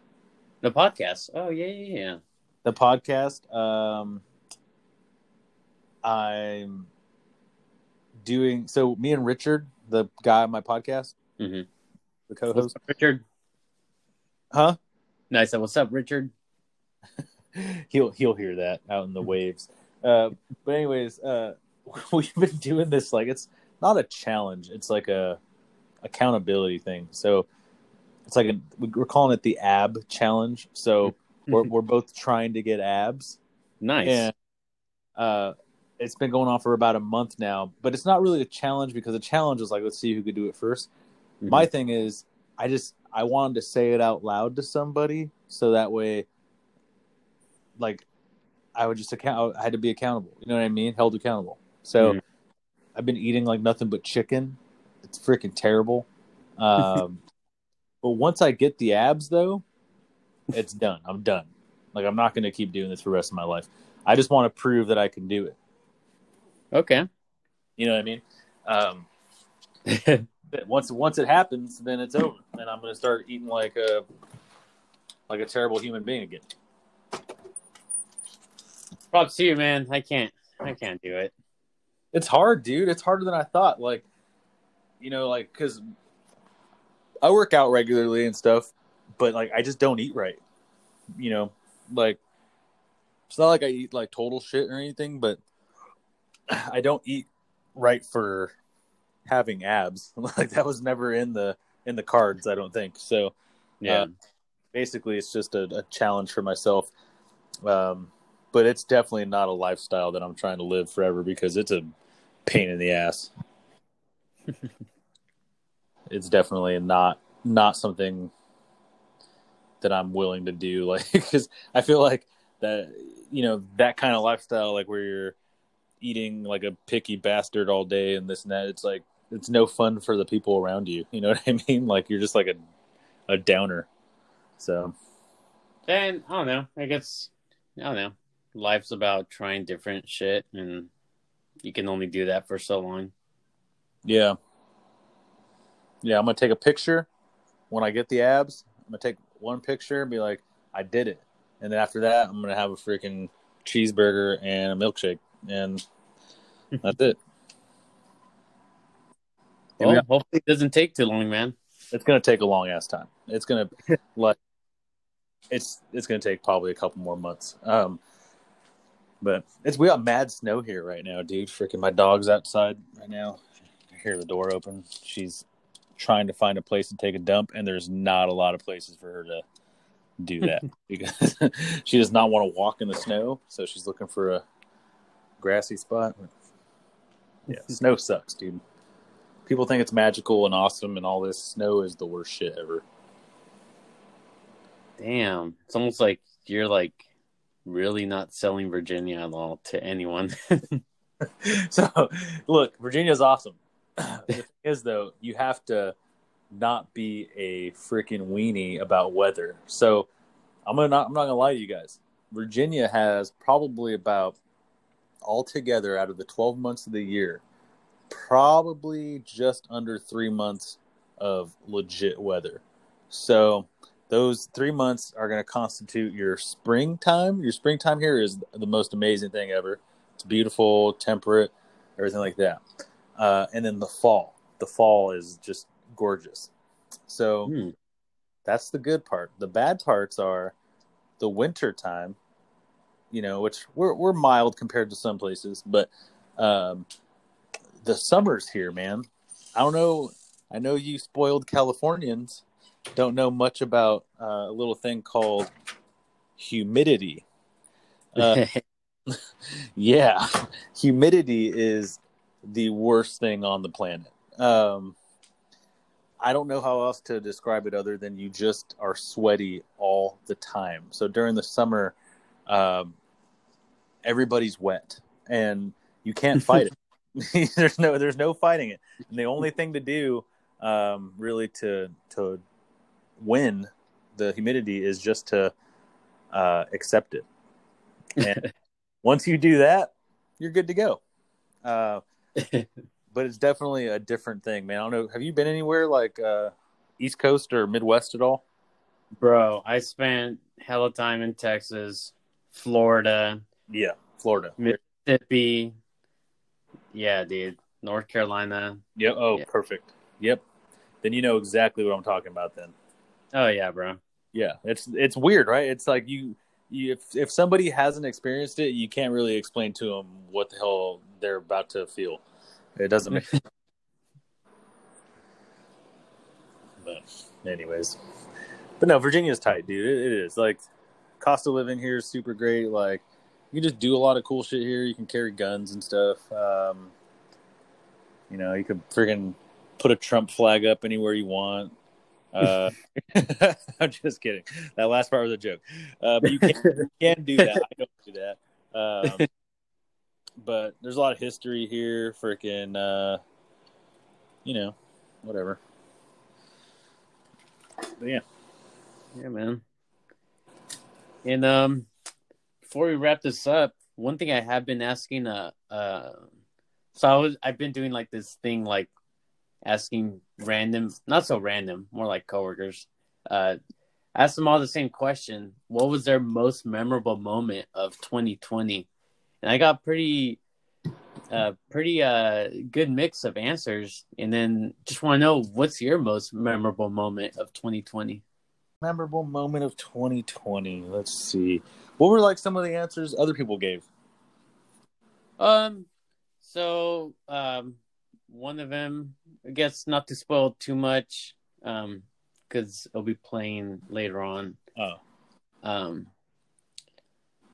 The podcast. Oh yeah, yeah, yeah. The podcast. Um, I'm doing so. Me and Richard, the guy on my podcast, mm-hmm. the co-host. What's up, Richard? Huh? Nice. What's up, Richard? he'll he'll hear that out in the waves. Uh, but anyways, uh. We've been doing this like it's not a challenge. It's like a accountability thing. So it's like a, we're calling it the ab challenge. So we're we're both trying to get abs. Nice. And, uh, it's been going on for about a month now, but it's not really a challenge because the challenge is like, let's see who could do it first. Mm-hmm. My thing is, I just I wanted to say it out loud to somebody so that way, like, I would just account. I had to be accountable. You know what I mean? Held accountable. So mm. I've been eating like nothing but chicken. It's freaking terrible. Um, but once I get the abs, though, it's done. I'm done. Like, I'm not going to keep doing this for the rest of my life. I just want to prove that I can do it. Okay. You know what I mean? Um, once once it happens, then it's over. Then I'm going to start eating like a like a terrible human being again. Props to you, man. I can't. I can't do it. It's hard, dude. It's harder than I thought. Like, you know, like, because I work out regularly and stuff, but, like, I just don't eat right. You know, like, it's not like I eat, like, total shit or anything, but I don't eat right for having abs. Like, that was never in the in the cards, I don't think. So, yeah, um, basically, it's just a, a challenge for myself. Um But it's definitely not a lifestyle that I'm trying to live forever because it's a pain in the ass. It's definitely not not something that I'm willing to do. Like, because I feel like that, you know, that kind of lifestyle, like where you're eating like a picky bastard all day and this and that. It's like it's no fun for the people around you. You know what I mean? Like you're just like a a downer. So, and I don't know. I guess I don't know. Life's about trying different shit, and you can only do that for so long. Yeah. Yeah, I'm going to take a picture when I get the abs. I'm going to take one picture and be like, I did it. And then after that, I'm going to have a freaking cheeseburger and a milkshake, and that's it. Well, hopefully it doesn't take too long, man. It's gonna take a long ass time. It's gonna like it's it's gonna take probably a couple more months. Um, but it's we got mad snow here right now, dude. Freaking my dog's outside right now. I hear the door open. She's trying to find a place to take a dump, and there's not a lot of places for her to do that because she does not want to walk in the snow. So she's looking for a grassy spot. Yeah, snow sucks, dude. People think it's magical and awesome, and all this. Snow is the worst shit ever. Damn, it's almost like you're like really not selling Virginia at all to anyone. So, look, Virginia is awesome. The thing is, though, you have to not be a freaking weenie about weather. So, I'm gonna not, I'm not gonna lie to you guys. Virginia has probably about altogether out of the twelve months of the year, probably just under three months of legit weather. So those three months are going to constitute your springtime. Your springtime here is the most amazing thing ever. It's beautiful, temperate, everything like that. Uh, and then the fall. The fall is just gorgeous. So hmm. that's the good part. The bad parts are the winter time, you know, which we're, we're mild compared to some places, but um, the summers here, man. I don't know. I know you spoiled Californians don't know much about uh, a little thing called humidity. Uh, yeah. Humidity is the worst thing on the planet. Um, I don't know how else to describe it other than you just are sweaty all the time. So during the summer, um, everybody's wet and you can't fight it. there's no there's no fighting it, and the only thing to do um really to to win the humidity is just to uh accept it, and once you do that, you're good to go. Uh but it's definitely a different thing, man. I don't know, have you been anywhere like uh East Coast or Midwest at all? Bro, I spent hella time in Texas, Florida, yeah Florida Mississippi. Yeah, dude. North Carolina. Yep. Oh, yeah. Perfect. Yep. Then you know exactly what I'm talking about then. Oh, yeah, bro. Yeah. It's it's weird, right? It's like you, you if, if somebody hasn't experienced it, you can't really explain to them what the hell they're about to feel. It doesn't make sense. But anyways. But no, Virginia's tight, dude. It, it is. Like, cost of living here is super great. Like, you just do a lot of cool shit here. You can carry guns and stuff. Um, you know, you could freaking put a Trump flag up anywhere you want. Uh, I'm just kidding. That last part was a joke. Uh, but you can, you can do that. I don't do that. Um, but there's a lot of history here. Freaking, uh, you know, whatever. But yeah. Yeah, man. And, um, before we wrap this up, one thing I have been asking, uh, uh, so I was, I've been doing like this thing, like asking random, not so random, more like coworkers, uh, ask them all the same question. What was their most memorable moment of twenty twenty? And I got pretty, uh, pretty, uh, good mix of answers. And then just want to know, what's your most memorable moment of twenty twenty? Memorable moment of twenty twenty. Let's see. What were like some of the answers other people gave? Um, so um, one of them, I guess not to spoil too much, um, because I'll be playing later on. Oh, um,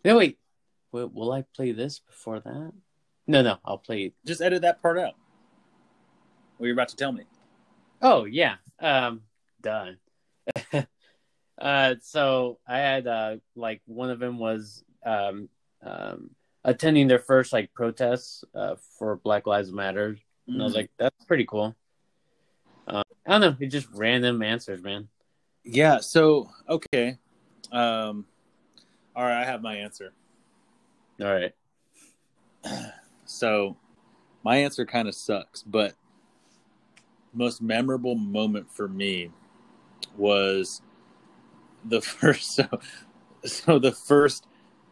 no wait, will, will I play this before that? No, no, I'll play it. Just edit that part out. What you're about to tell me? Oh yeah, um, done. Uh, so I had, uh, like one of them was, um, um, attending their first like protests, uh, for Black Lives Matter. And mm-hmm. I was like, that's pretty cool. Um, I don't know. It's just random answers, man. Yeah. So, okay. Um, all right. I have my answer. All right. So my answer kind of sucks, but most memorable moment for me was The first, so, so the first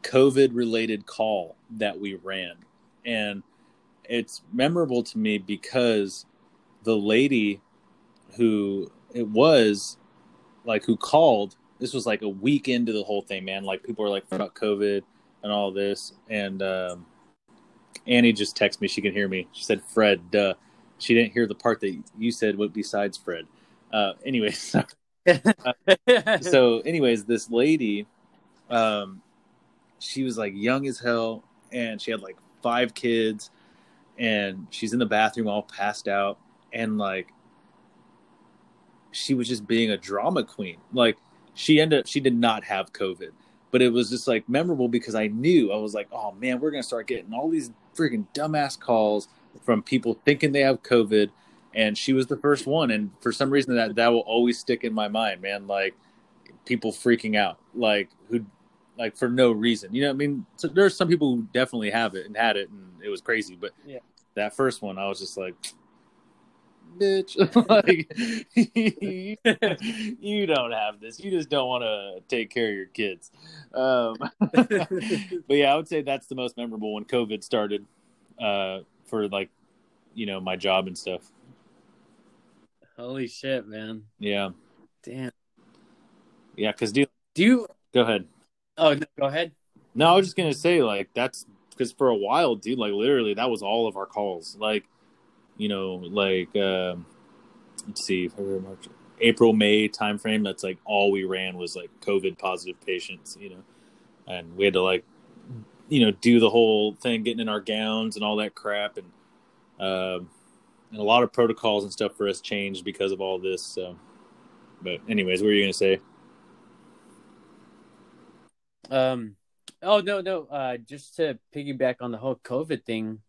COVID-related call that we ran, and it's memorable to me because the lady who it was, like, who called, this was like a week into the whole thing, man. Like, people were like, fuck COVID and all this. And um, Annie just texted me. She can hear me. She said, Fred, duh. She didn't hear the part that you said what besides Fred. Uh, anyways. uh, so anyways, this lady, um, she was like young as hell. And she had like five kids. And she's in the bathroom all passed out. And like, she was just being a drama queen. Like, she ended up, she did not have COVID, but it was just like memorable because I knew, I was like, oh man, we're going to start getting all these freaking dumbass calls from people thinking they have COVID. And she was the first one. And for some reason that, that will always stick in my mind, man. Like, people freaking out, like who, like for no reason, you know what I mean? So there's some people who definitely have it and had it and it was crazy, but yeah, that first one, I was just like, bitch, like, you don't have this. You just don't want to take care of your kids. Um, but yeah, I would say that's the most memorable when COVID started uh, for like, you know, my job and stuff. Holy shit, man. Yeah. Damn. Yeah, because do, do you... Go ahead. Oh, no, go ahead. No, I was just going to say, like, that's... Because for a while, dude, like, literally, that was all of our calls. Like, you know, like, um, let's see, February, March, April, May timeframe. That's like all we ran was like COVID positive patients, you know, and we had to like, you know, do the whole thing, getting in our gowns and all that crap. And, um, and a lot of protocols and stuff for us changed because of all this. So, but anyways, what were you going to say? Um, oh no, no. Uh, just to piggyback on the whole COVID thing.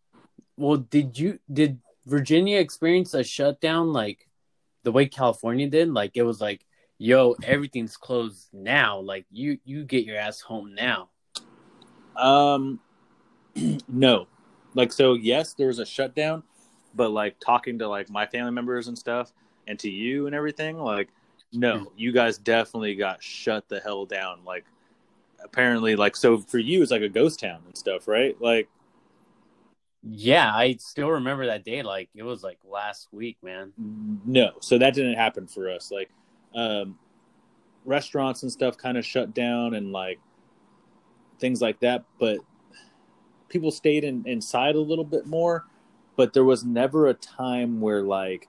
Well, did you, did, Virginia experienced a shutdown like the way California did. Like, it was like, yo, everything's closed now. Like, you, you get your ass home now. Um, no. Like, so yes, there was a shutdown, but like talking to like my family members and stuff and to you and everything, like, no, you guys definitely got shut the hell down. Like, apparently, like, so for you, it's like a ghost town and stuff, right? Like, yeah, I still remember that day. Like, it was like last week, man. No, so that didn't happen for us. Like, um, restaurants and stuff kind of shut down and like things like that. But people stayed in, inside a little bit more. But there was never a time where like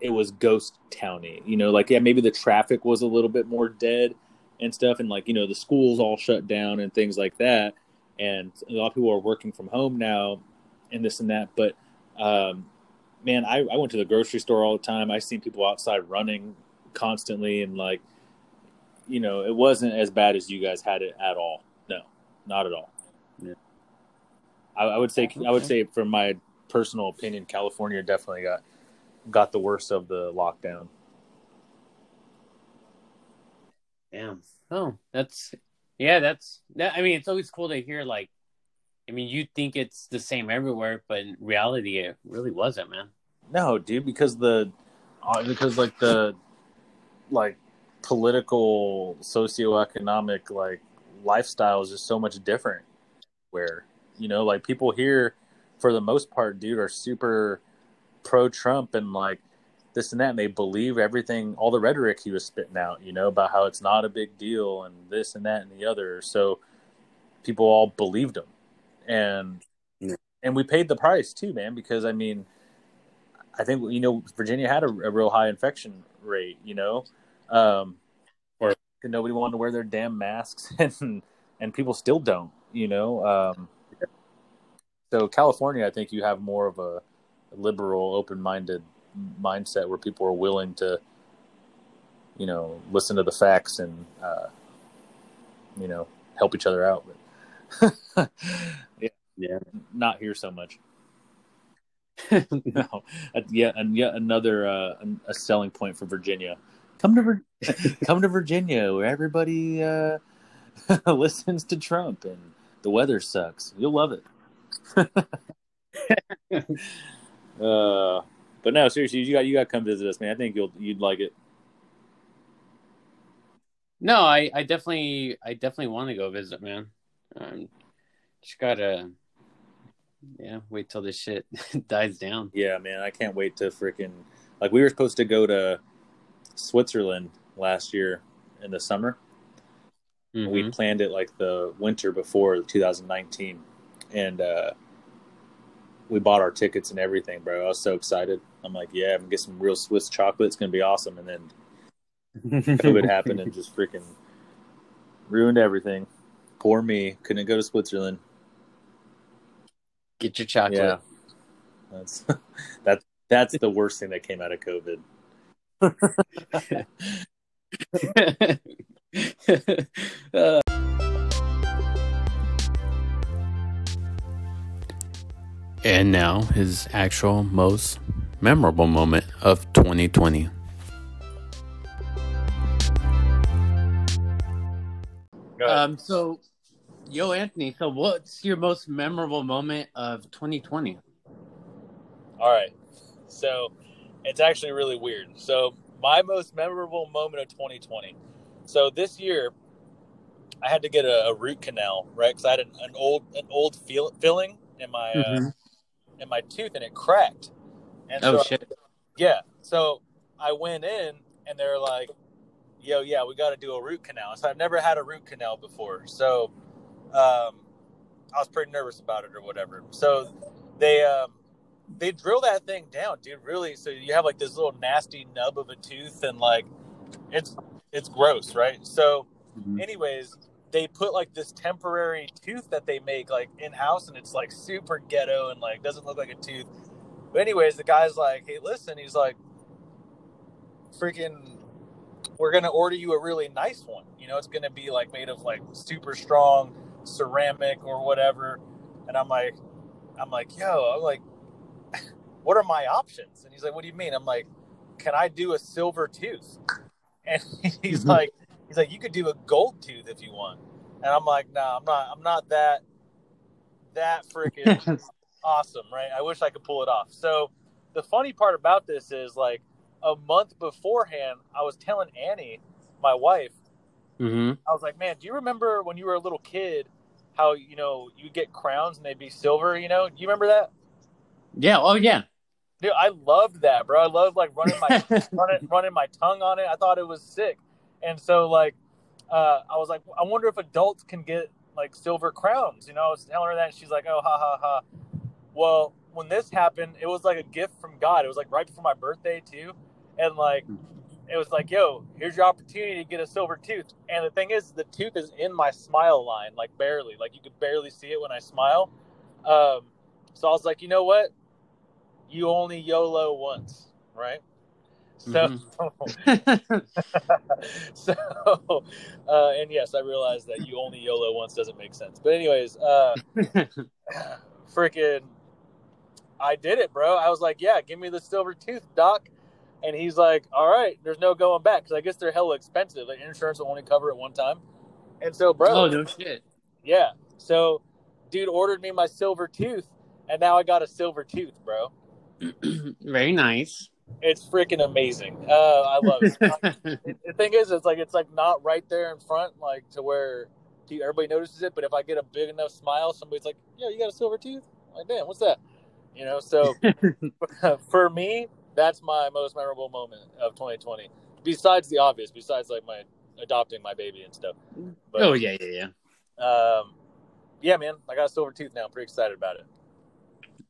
it was ghost towny, you know? Like, yeah, maybe the traffic was a little bit more dead and stuff. And like, you know, the schools all shut down and things like that. And a lot of people are working from home now and this and that. But, um, man, I, I went to the grocery store all the time. I seen people outside running constantly. And, like, you know, it wasn't as bad as you guys had it at all. No, not at all. Yeah. I, I would say, okay. I would say from my personal opinion, California definitely got, got the worst of the lockdown. Damn. Oh, that's... Yeah, that's, that, I mean, it's always cool to hear, like, I mean, you think it's the same everywhere, but in reality, it really wasn't, man. No, dude, because the, because, like, the, like, political, socioeconomic, like, lifestyle is just so much different where, you know, like, people here, for the most part, dude, are super pro-Trump and, like, this and that, and they believe everything, all the rhetoric he was spitting out, you know, about how it's not a big deal and this and that and the other. So people all believed him, and yeah. and we paid the price too, man. Because I mean, I think, you know, Virginia had a, a real high infection rate, you know, um, or nobody wanted to wear their damn masks, and and people still don't, you know. Um, so California, I think you have more of a liberal, open-minded mindset where people are willing to, you know, listen to the facts and, uh, you know, help each other out. But yeah, yeah, not here so much. No, yeah, and yet another uh, a selling point for Virginia. Come to Vir- come to Virginia, where everybody uh, listens to Trump and the weather sucks. You'll love it. uh. But no, seriously, you got you got to come visit us, man. I think you'll you'd like it. No, I, I definitely I definitely want to go visit, man. Um, just gotta Yeah, wait till this shit dies down. Yeah, man, I can't wait to freaking... Like, we were supposed to go to Switzerland last year in the summer. Mm-hmm. We planned it, like, the winter before two thousand nineteen. And uh, we bought our tickets and everything, bro. I was so excited. I'm like, yeah, I'm going to get some real Swiss chocolate. It's going to be awesome. And then COVID happened and just freaking ruined everything. Poor me. Couldn't go to Switzerland. Get your chocolate. Yeah. That's that's that's the worst thing that came out of COVID. uh. And now his actual most memorable moment of twenty twenty. Um. So. Yo, Anthony, so what's your most memorable moment of twenty twenty? All right. So it's actually really weird. So my most memorable moment of twenty twenty. So this year I had to get a, a root canal, right? Because I had an, an old an old feel, filling in my mm-hmm. uh, in my tooth and it cracked. And oh, so shit. I, yeah. So I went in and they're like, yo, yeah, we got to do a root canal. So I've never had a root canal before. So Um, I was pretty nervous about it or whatever. So they um, they drill that thing down, dude. Really, so you have like this little nasty nub of a tooth, and like it's it's gross, right? So, mm-hmm. anyways, they put like this temporary tooth that they make like in house, and it's like super ghetto and like doesn't look like a tooth. But anyways, the guy's like, "Hey, listen," he's like, "Freaking, we're gonna order you a really nice one. You know, it's gonna be like made of like super strong ceramic or whatever." And I'm like, I'm like, yo, I'm like, what are my options? And he's like, what do you mean? I'm like, can I do a silver tooth? And he's mm-hmm. like, he's like, you could do a gold tooth if you want. And I'm like, nah, I'm not, I'm not that, that freaking awesome. Right. I wish I could pull it off. So the funny part about this is like a month beforehand, I was telling Annie, my wife, mm-hmm. I was like, man, do you remember when you were a little kid, how, you know, you get crowns and they'd be silver, you know? Do you remember that? Yeah. Oh, yeah. Dude, I loved that, bro. I loved, like, running my running, running my tongue on it. I thought it was sick. And so, like, uh, I was like, I wonder if adults can get, like, silver crowns. You know, I was telling her that, and she's like, oh, ha, ha, ha. Well, when this happened, it was, like, a gift from God. It was, like, right before my birthday, too. And, like... it was like, yo, here's your opportunity to get a silver tooth. And the thing is, the tooth is in my smile line, like barely. Like, you could barely see it when I smile. Um, so I was like, you know what? You only YOLO once, right? Mm-hmm. So, so uh, and yes, I realized that you only YOLO once doesn't make sense. But anyways, uh, freaking, I did it, bro. I was like, yeah, give me the silver tooth, doc. And he's like, all right, there's no going back. Because I guess they're hella expensive. Like, insurance will only cover it one time. And so, bro. Oh, no shit. Yeah. So, dude ordered me my silver tooth. And now I got a silver tooth, bro. Very nice. It's freaking amazing. Uh, I love it. The thing is, it's like it's like not right there in front, like to where everybody notices it. But if I get a big enough smile, somebody's like, yeah, you got a silver tooth? I'm like, damn, what's that? You know, so for me, that's my most memorable moment of twenty twenty. Besides the obvious, besides like my adopting my baby and stuff. But, oh yeah, yeah, yeah. Um, yeah, man, I got a silver tooth now. I'm pretty excited about it.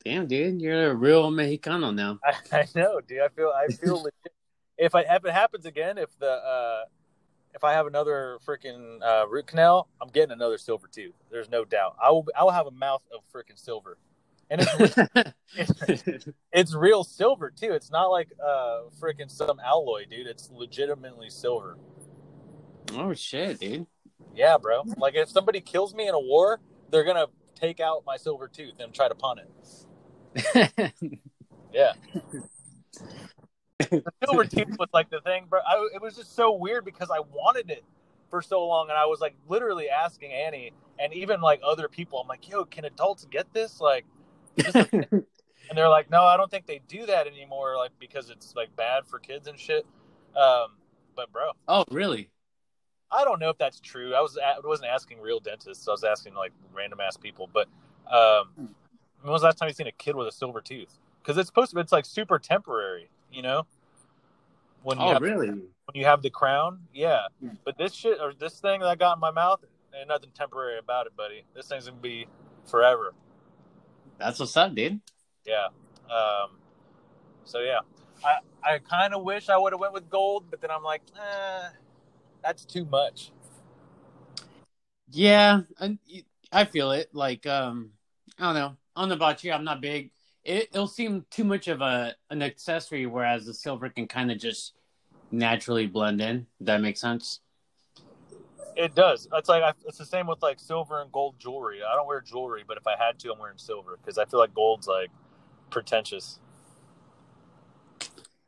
Damn, dude, you're a real Mexicano now. I, I know, dude. I feel, I feel. legit. If I if it happens again, if the uh, if I have another freaking uh, root canal, I'm getting another silver tooth. There's no doubt. I will. I will have a mouth of freaking silver. And it's, it's, it's real silver, too. It's not like uh, freaking some alloy, dude. It's legitimately silver. Oh, shit, dude. Yeah, bro. Like, if somebody kills me in a war, they're going to take out my silver tooth and try to pawn it. Yeah. The silver tooth was, like, the thing, bro. I, it was just so weird because I wanted it for so long, and I was, like, literally asking Annie and even, like, other people. I'm like, yo, can adults get this? Like... and they're like, no, I don't think they do that anymore, like because it's like bad for kids and shit. Um, but bro, oh really? I don't know if that's true. I was I wasn't asking real dentists, so I was asking like random ass people. But um, When was the last time you seen a kid with a silver tooth? Because it's supposed to be, it's like super temporary, you know? When you oh, have, really? When you have the crown, yeah. yeah. But this shit, or this thing that I got in my mouth, ain't nothing temporary about it, buddy. This thing's going to be forever. That's what's up, dude. Yeah. Um, so, yeah. I, I kind of wish I would have went with gold, but then I'm like, eh, that's too much. Yeah, I, I feel it. Like, um, I don't know. On the Bachi, I'm not big. It, it'll seem too much of a an accessory, whereas the silver can kind of just naturally blend in. Does that make sense? It does. It's like I, it's the same with like silver and gold jewelry. I don't wear jewelry, but if I had to, I'm wearing silver because I feel like gold's like pretentious.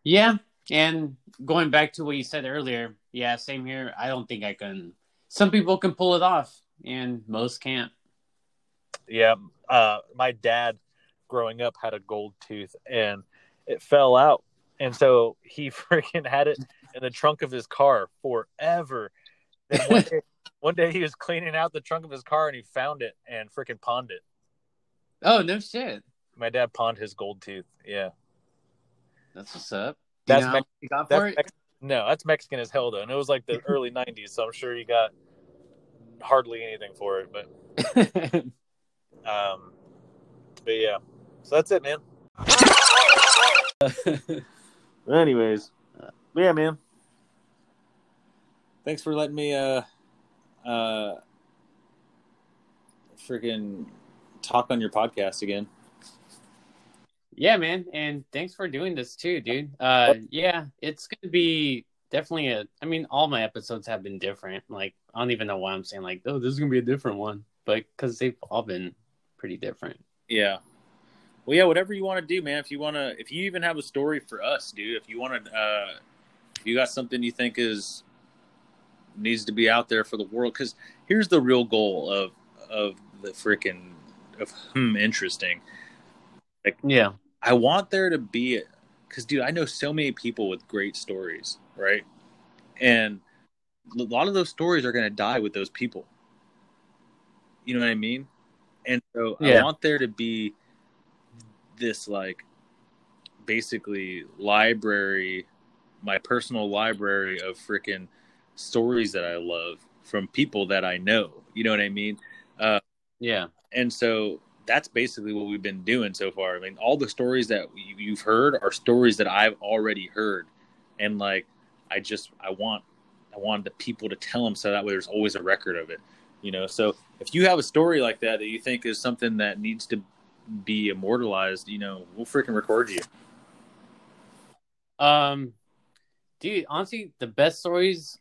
Yeah, and going back to what you said earlier, yeah, same here. I don't think I can. Some people can pull it off, and most can't. Yeah, uh, my dad, growing up, had a gold tooth, and it fell out, and so he freaking had it in the trunk of his car forever. Then one day, one day he was cleaning out the trunk of his car, and he found it and freaking pawned it. Oh, no shit! My dad pawned his gold tooth. Yeah. That's what's up. Do that's you know Mexican. You got that's for Mex- it? No, that's Mexican as hell, though. And it was like the early nineties, so I'm sure he got hardly anything for it. But, um, but yeah. So that's it, man. Anyways, yeah, man. Thanks for letting me, uh, uh, freaking talk on your podcast again. Yeah, man, and thanks for doing this too, dude. Uh, yeah, it's gonna be definitely a. I mean, all my episodes have been different. Like, I don't even know why I'm saying like, oh, this is gonna be a different one, but because they've all been pretty different. Yeah. Well, yeah, whatever you want to do, man. If you wanna, if you even have a story for us, dude. If you wanna, uh, if you got something you think is needs to be out there for the world, because here's the real goal of of the freaking of hmm, interesting. Like, yeah. I want there to be, because, dude, I know so many people with great stories, right? And a lot of those stories are going to die with those people. You know what I mean? And so yeah. I want there to be this, like, basically library, my personal library of freaking stories that I love from people that I know. You know what I mean? Uh, yeah. And so that's basically what we've been doing so far. I mean, all the stories that you've heard are stories that I've already heard. And like, I just, I want, I want the people to tell them. So that way there's always a record of it, you know? So if you have a story like that, that you think is something that needs to be immortalized, you know, we'll freaking record you. Um, dude, honestly, the best stories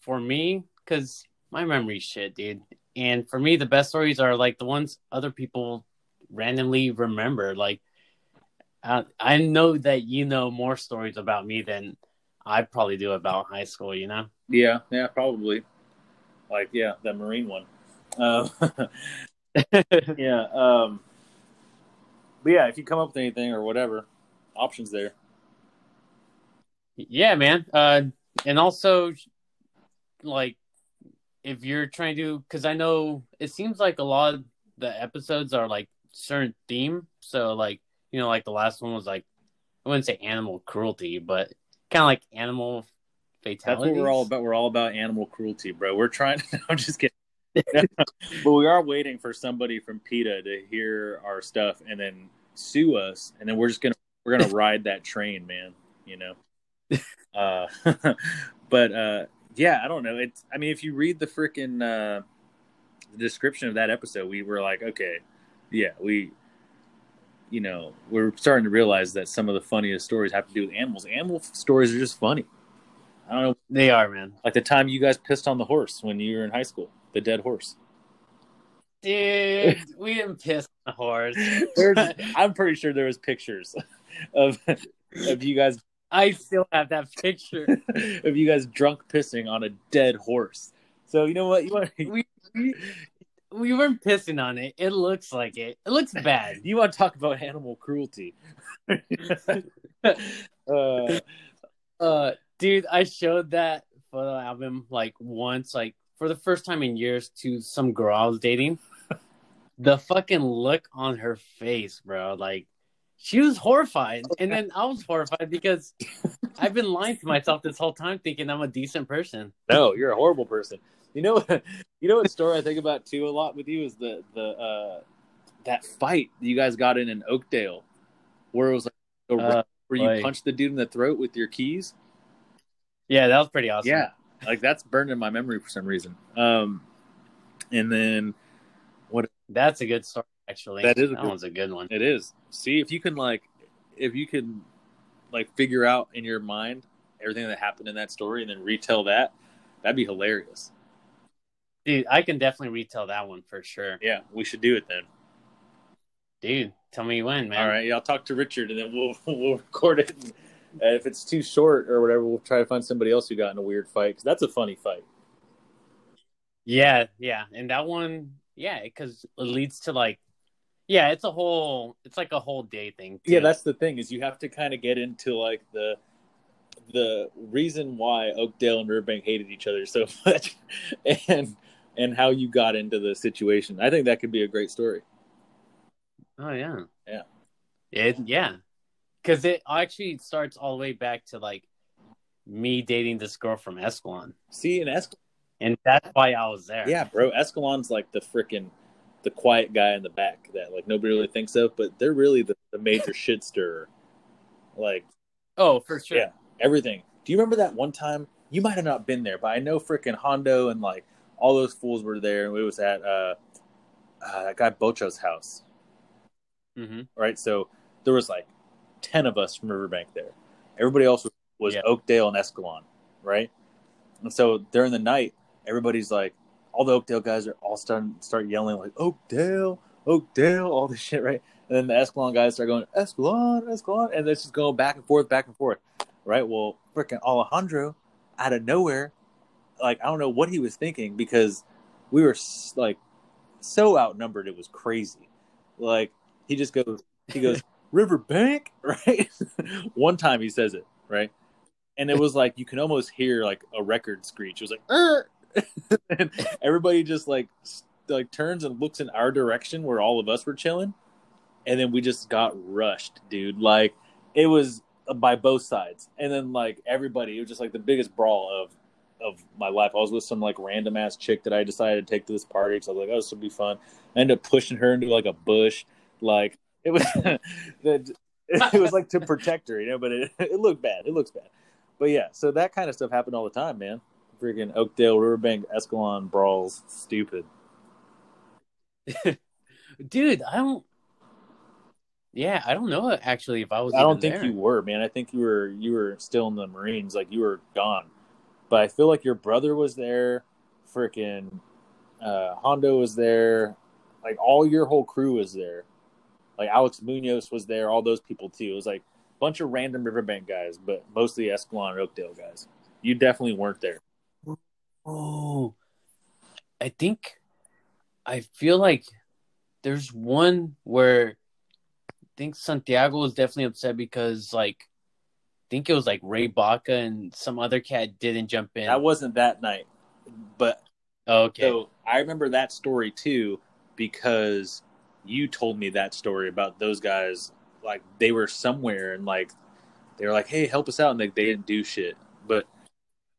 for me, cause my memory's shit, dude. And for me, the best stories are like the ones other people randomly remember. Like, I, I know that you know more stories about me than I probably do about high school, you know? Yeah, yeah, probably. Like, yeah, that Marine one. Uh, yeah. Um, but yeah, if you come up with anything or whatever, options there. Yeah, man. Uh, and also, like, if you're trying to, because I know it seems like a lot of the episodes are like certain theme. So like, you know, like the last one was like, I wouldn't say animal cruelty, but kind of like animal fatalities. That's what we're all about. We're all about animal cruelty, bro. We're trying to, I'm just kidding. But we are waiting for somebody from PETA to hear our stuff and then sue us. And then we're just going to, we're going to ride that train, man, you know? Uh, but, uh, yeah, I don't know. It's, I mean, if you read the freaking uh, description of that episode, we were like, okay, yeah, we, you know, we're starting to realize that some of the funniest stories have to do with animals. Animal stories are just funny. I don't know. They are, man. Like the time you guys pissed on the horse when you were in high school, the dead horse. Dude, we didn't piss on the horse. I'm pretty sure there was pictures of of you guys. I still have that picture of you guys drunk pissing on a dead horse. So you know what? You want to... we, we we weren't pissing on it. It looks like it. It looks bad. You want to talk about animal cruelty? uh, uh, dude, I showed that photo album like once, like for the first time in years, to some girl I was dating, the fucking look on her face, bro. Like, she was horrified. And then I was horrified because I've been lying to myself this whole time thinking I'm a decent person. No, you're a horrible person. You know, you know what story I think about too a lot with you is the the uh, that fight that you guys got in in Oakdale, where it was like the uh, round where like, you punched the dude in the throat with your keys. Yeah, that was pretty awesome. Yeah, like that's burned in my memory for some reason. Um, and then what? That's a good story, actually. That is a that good one's one. a good one. It is. See if you can like, if you can like figure out in your mind everything that happened in that story and then retell that, that'd be hilarious. Dude, I can definitely retell that one for sure. Yeah, we should do it then. Dude, tell me when, man. All right, yeah, I'll talk to Richard, and then we'll we'll record it. And if it's too short or whatever, we'll try to find somebody else who got in a weird fight, because that's a funny fight. Yeah, yeah, and that one, yeah, because it leads to like, yeah, it's a whole, it's like a whole day thing. Too. Yeah, that's the thing, is you have to kind of get into like the. the reason why Oakdale and Burbank hated each other so much, and and how you got into the situation. I think that could be a great story. Oh yeah, yeah, it, yeah, because it actually starts all the way back to like me dating this girl from Escalon. See, and Escalon, and that's why I was there. Yeah, bro, Escalon's like the freaking the quiet guy in the back that like nobody really thinks of, but they're really the, the major shit stirrer. Like, oh, for sure, yeah. Everything. Do you remember that one time? You might have not been there, but I know freaking Hondo and like all those fools were there. And we was at uh, uh, that guy Bocho's house. Mm-hmm. Right. So there was like ten of us from Riverbank there. Everybody else was, was yeah. Oakdale and Escalon. Right. And so during the night, everybody's like, all the Oakdale guys are all starting start yelling like Oakdale, Oakdale, all this shit. Right. And then the Escalon guys start going Escalon, Escalon. And it's just going back and forth, back and forth. Right, well, freaking Alejandro, out of nowhere, like, I don't know what he was thinking, because we were, like, so outnumbered, it was crazy. Like, he just goes, he goes, Riverbank, right? One time he says it, right? And it was like, you can almost hear, like, a record screech. It was like, er! And everybody just, like, like, turns and looks in our direction, where all of us were chilling, and then we just got rushed, dude. Like, it was... by both sides, and then like everybody, it was just like the biggest brawl of of my life. I was with some like random ass chick that I decided to take to this party because I was like, oh, this will be fun. I ended up pushing her into like a bush, like it was the, it was like to protect her, you know. But it, it looked bad. It looks bad. But yeah, so that kind of stuff happened all the time, man. Freaking Oakdale, Riverbank, Escalon brawls, stupid. Dude, I don't. Yeah, I don't know actually if I was. I don't think there. you were, man. I think you were you were still in the Marines, like you were gone. But I feel like your brother was there, freaking uh, Hondo was there, like all your whole crew was there. Like Alex Munoz was there, all those people too. It was like a bunch of random Riverbank guys, but mostly Escalon and Oakdale guys. You definitely weren't there. Oh, I think I feel like there's one where. I think Santiago was definitely upset because, like, I think it was like Ray Baca and some other cat didn't jump in. That wasn't that night, but oh, okay. So I remember that story too because you told me that story about those guys. Like they were somewhere and like they were like, "Hey, help us out," and like they didn't do shit. But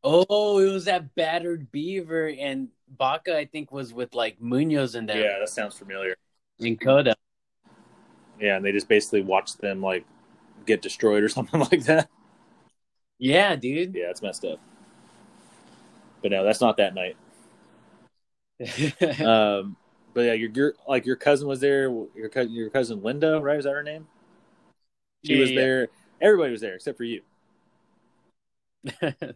oh, it was that battered beaver and Baca. I think was with like Munoz in there. Yeah, that sounds familiar. In Coda. Yeah, and they just basically watched them, like, get destroyed or something like that. Yeah, dude. Yeah, it's messed up. But no, that's not that night. um, but yeah, your, your like your cousin was there. Your cousin, your cousin Linda, right? Is that her name? She yeah, was yeah. there. Everybody was there except for you. Yeah. But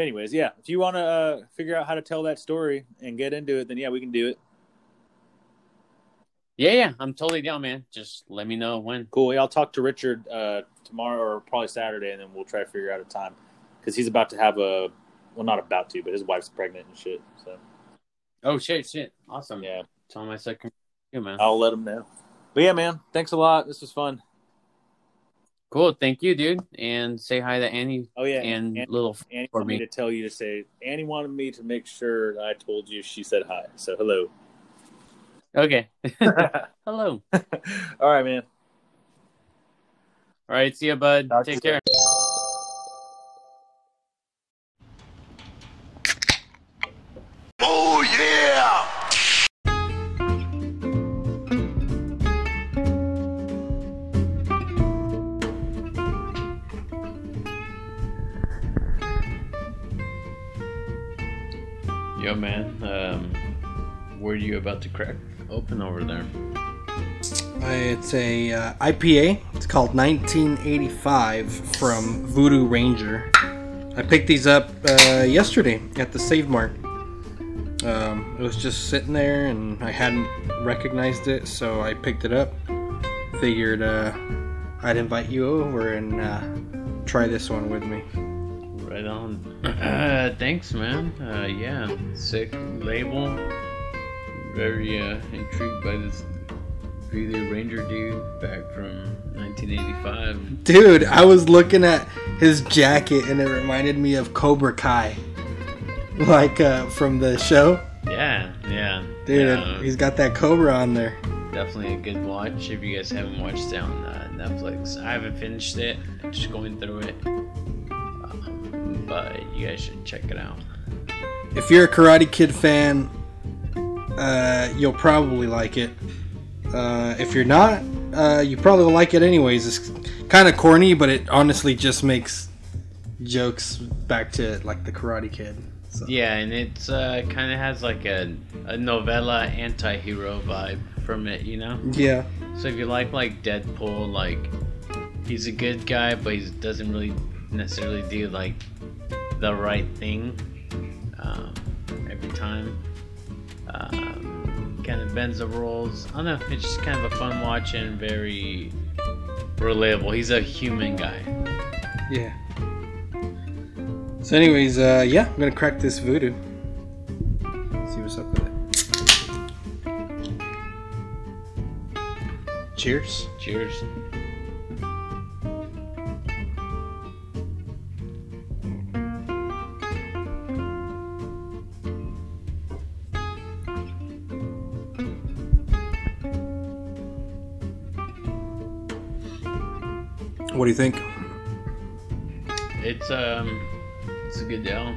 anyways, yeah. If you want to uh, figure out how to tell that story and get into it, then yeah, we can do it. Yeah, yeah, I'm totally down, man. Just let me know when. Cool. Yeah, I'll talk to Richard uh, tomorrow or probably Saturday, and then we'll try to figure out a time because he's about to have a well, not about to, but his wife's pregnant and shit. So. Oh shit, shit, awesome. Yeah, tell him I said, yeah, man. I'll let him know. But yeah, man, thanks a lot. This was fun. Cool, thank you, dude. And say hi to Annie. Oh yeah, and Annie, little Annie for wanted me to tell you to say. Annie wanted me to make sure I told you she said hi. So hello. Okay. Hello. All right, man. All right, see ya, bud. Talk Take care. Oh, yeah! Yo, man. Um, what are you about to crack open over there? It's a uh, I P A. It's called nineteen eighty-five from Voodoo Ranger. I picked these up uh, yesterday at the Save Mart. Um, it was just sitting there and I hadn't recognized it, so I picked it up. Figured uh, I'd invite you over and uh, try this one with me. Right on. Uh, thanks, man. Uh, yeah, sick label. Very uh, intrigued by this Voodoo Ranger dude back from nineteen eighty-five. Dude, I was looking at his jacket and it reminded me of Cobra Kai, like uh, from the show. Yeah, yeah, dude, yeah. He's got that Cobra on there. Definitely a good watch if you guys haven't watched that on uh, Netflix. I haven't finished it. I'm just going through it, um, but you guys should check it out. If you're a Karate Kid fan, uh, you'll probably like it. Uh, if you're not, uh, you probably will like it anyways. It's kind of corny, but it honestly just makes jokes back to like the Karate Kid. So. Yeah, and it's uh, kind of has like a, a novella anti-hero vibe from it, you know? Yeah. So if you like like Deadpool, like he's a good guy, but he doesn't really necessarily do like the right thing um, every time. Um, kind of bends the rules. I don't know, it's just kind of a fun watch and very relatable. He's a human guy. Yeah. So anyways, uh, yeah, I'm gonna crack this Voodoo. See what's up with it. Cheers. Cheers. What do you think? It's um, it's a good ale.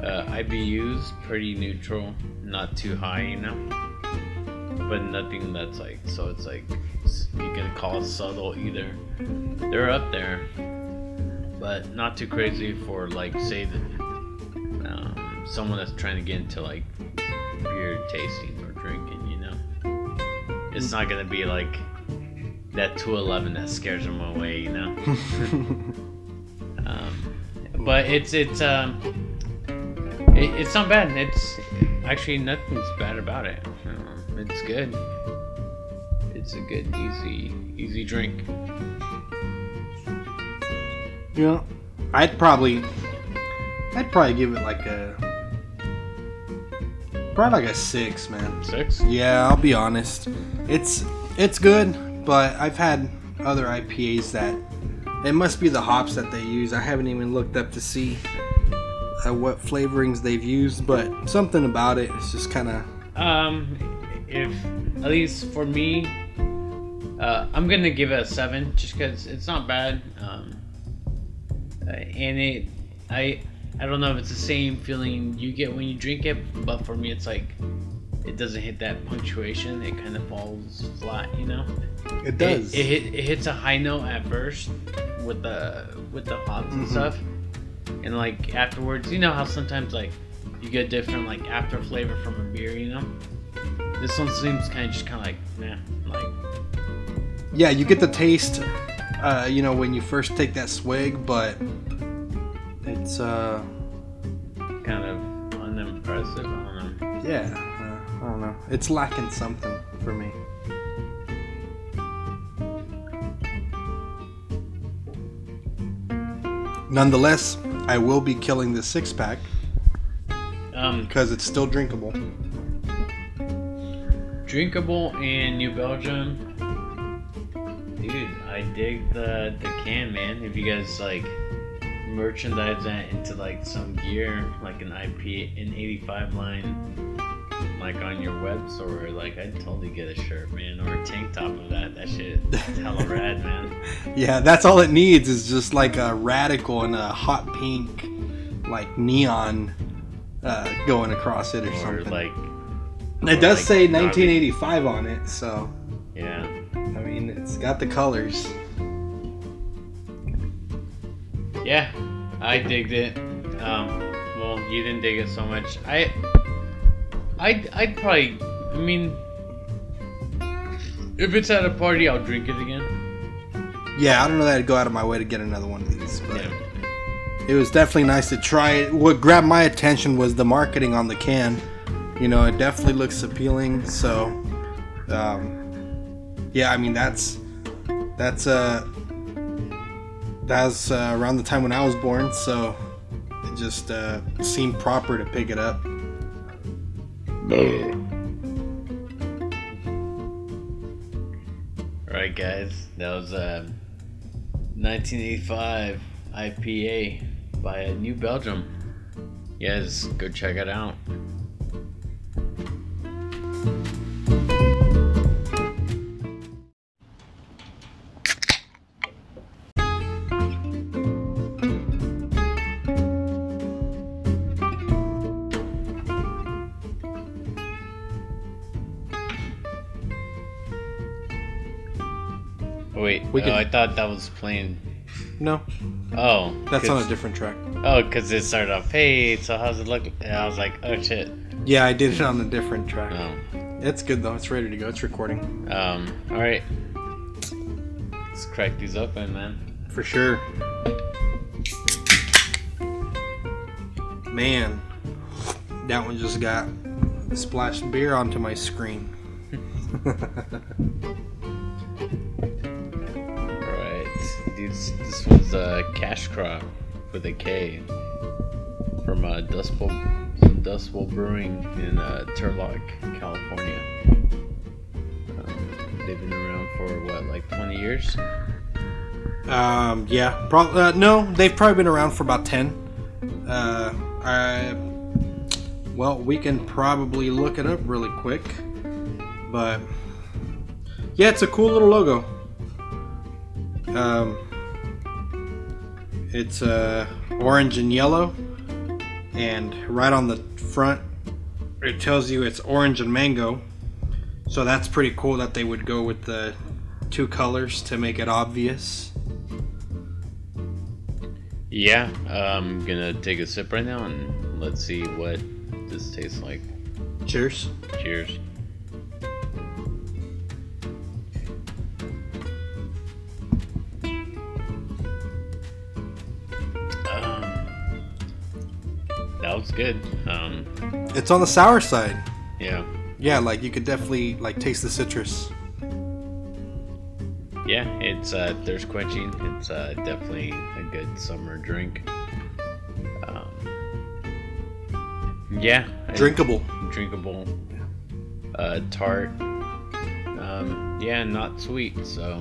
Uh, I B U's pretty neutral, not too high, you know, but nothing that's like so. It's like you can call it subtle either. They're up there, but not too crazy for like say the, um, someone that's trying to get into like beer tasting or drinking, you know. It's not gonna be like that two eleven that scares them away, you know. um, but it's it's um it, it's not bad. It's actually nothing's bad about it. Um, it's good. It's a good easy easy drink. You know, I'd probably I'd probably give it like a probably like a six, man. Six? Yeah, I'll be honest. It's it's good. But I've had other I P As that it must be the hops that they use. I haven't even looked up to see uh, what flavorings they've used, but something about it is just kind of. Um, if at least for me, uh, I'm gonna give it a seven just because it's not bad. Um, and it, I, I don't know if it's the same feeling you get when you drink it, but for me, it's like. It doesn't hit that punctuation. It kind of falls flat, you know. It does. It, it, it hits a high note at first with the with the hops mm-hmm. and stuff, and like afterwards, you know how sometimes like you get different like after flavor from a beer, you know. This one seems kind of just kind of like nah, like. Yeah, you get the taste, uh, you know, when you first take that swig, but it's uh kind of unimpressive. I don't know. Yeah. I don't know. It's lacking something for me. Nonetheless, I will be killing the six pack um, because it's still drinkable. Drinkable in New Belgium. Dude, I dig the, the can, man. If you guys like merchandise that into like some gear, like an I P A, an eighty-five line. like on your web store, like I'd totally get a shirt, man, or a tank top of that. That shit is hella rad, man. Yeah, that's all it needs is just like a radical and a hot pink, like neon uh, going across it or, or something. Like, it or does like say nineteen eighty-five on it, so. Yeah. I mean, it's got the colors. Yeah, I digged it. Um, well, you didn't dig it so much. I, I'd, I'd probably, I mean, if it's at a party, I'll drink it again. Yeah, I don't know that I'd go out of my way to get another one of these, but yeah. It was definitely nice to try it. What grabbed my attention was the marketing on the can. You know, it definitely looks appealing, so, um, yeah, I mean, that's, that's, uh, that was uh, around the time when I was born, so it just uh, seemed proper to pick it up. Alright guys, that was uh, nineteen eighty-five I P A by uh, New Belgium. Yes, go check it out. Wait, we can... oh, I thought that was playing. No. Oh. That's cause... on a different track. Oh, because it started off, hey, so how's it look? And I was like, oh, shit. Yeah, I did it on a different track. Oh. It's good, though. It's ready to go. It's recording. Um, all right. Let's crack these open, man. For sure. Man, that one just got splashed beer onto my screen. This, this was uh, Cash Crop with a K from uh, Dust Bowl, Dust Bowl Brewing in uh, Turlock, California. Um, they've been around for what, like twenty years? Um, yeah, pro- uh, no, they've probably been around for about ten. Uh, I, well, we can probably look it up really quick, but yeah, it's a cool little logo. Um. It's uh, orange and yellow, and right on the front, it tells you it's orange and mango, so that's pretty cool that they would go with the two colors to make it obvious. Yeah, I'm gonna take a sip right now, and let's see what this tastes like. Cheers. Cheers. That was good. Um, it's on the sour side. Yeah. Yeah, like you could definitely like taste the citrus. Yeah, it's uh, thirst quenching. It's uh, definitely a good summer drink. Um, yeah. Drinkable. Drinkable. Uh, tart. Um, yeah, not sweet. So.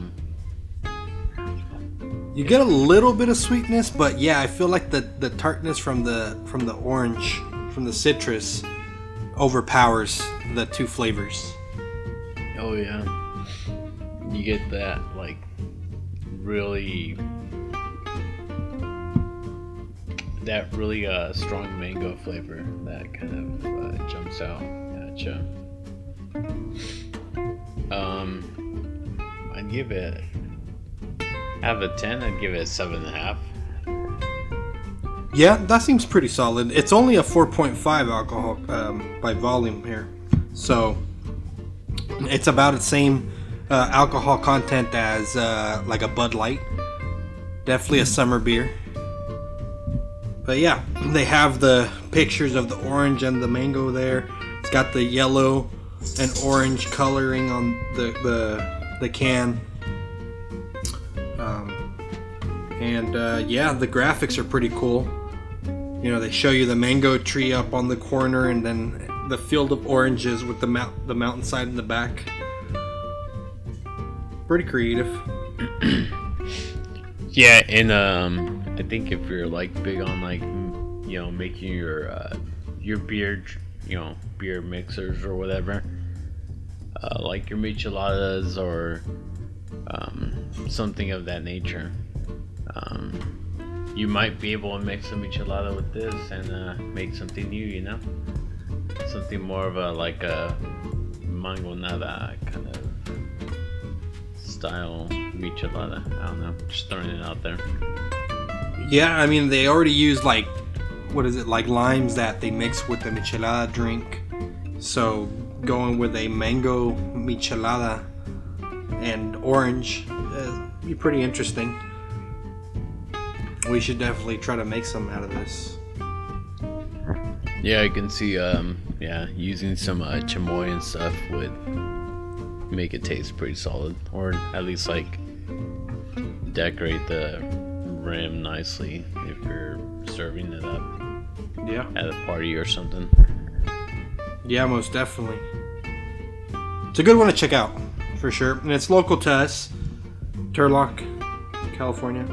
You get a little bit of sweetness, but yeah, I feel like the, the tartness from the from the orange, from the citrus, overpowers the two flavors. Oh yeah, you get that like really that really uh, strong mango flavor that kind of uh, jumps out at you. Um, I'd give it. Out of a ten, I'd give it a seven and a half. Yeah, that seems pretty solid. It's only a four point five alcohol um, by volume here, so it's about the same uh, alcohol content as uh, like a Bud Light. Definitely a summer beer. But yeah, they have the pictures of the orange and the mango there. It's got the yellow and orange coloring on the the, the can. Um, and uh, yeah, the graphics are pretty cool. You know, they show you the mango tree up on the corner, and then the field of oranges with the mount- the mountainside in the back. Pretty creative. Yeah, and um, I think if you're like big on like, you know, making your uh, your beer, you know, beer mixers or whatever, uh, like your micheladas or um, something of that nature. Um, you might be able to mix a michelada with this and uh, make something new, you know, something more of a like a mangonada kind of style michelada. I don't know, just throwing it out there. Yeah, I mean, they already use like, what is it, like limes that they mix with the michelada drink. So going with a mango michelada and orange, uh, be pretty interesting. We should definitely try to make some out of this. Yeah, I can see, um, yeah, using some uh, chamoy and stuff would make it taste pretty solid, or at least like decorate the rim nicely if you're serving it up. Yeah. At a party or something. Yeah, most definitely. It's a good one to check out, for sure. And it's local to us, Turlock, California.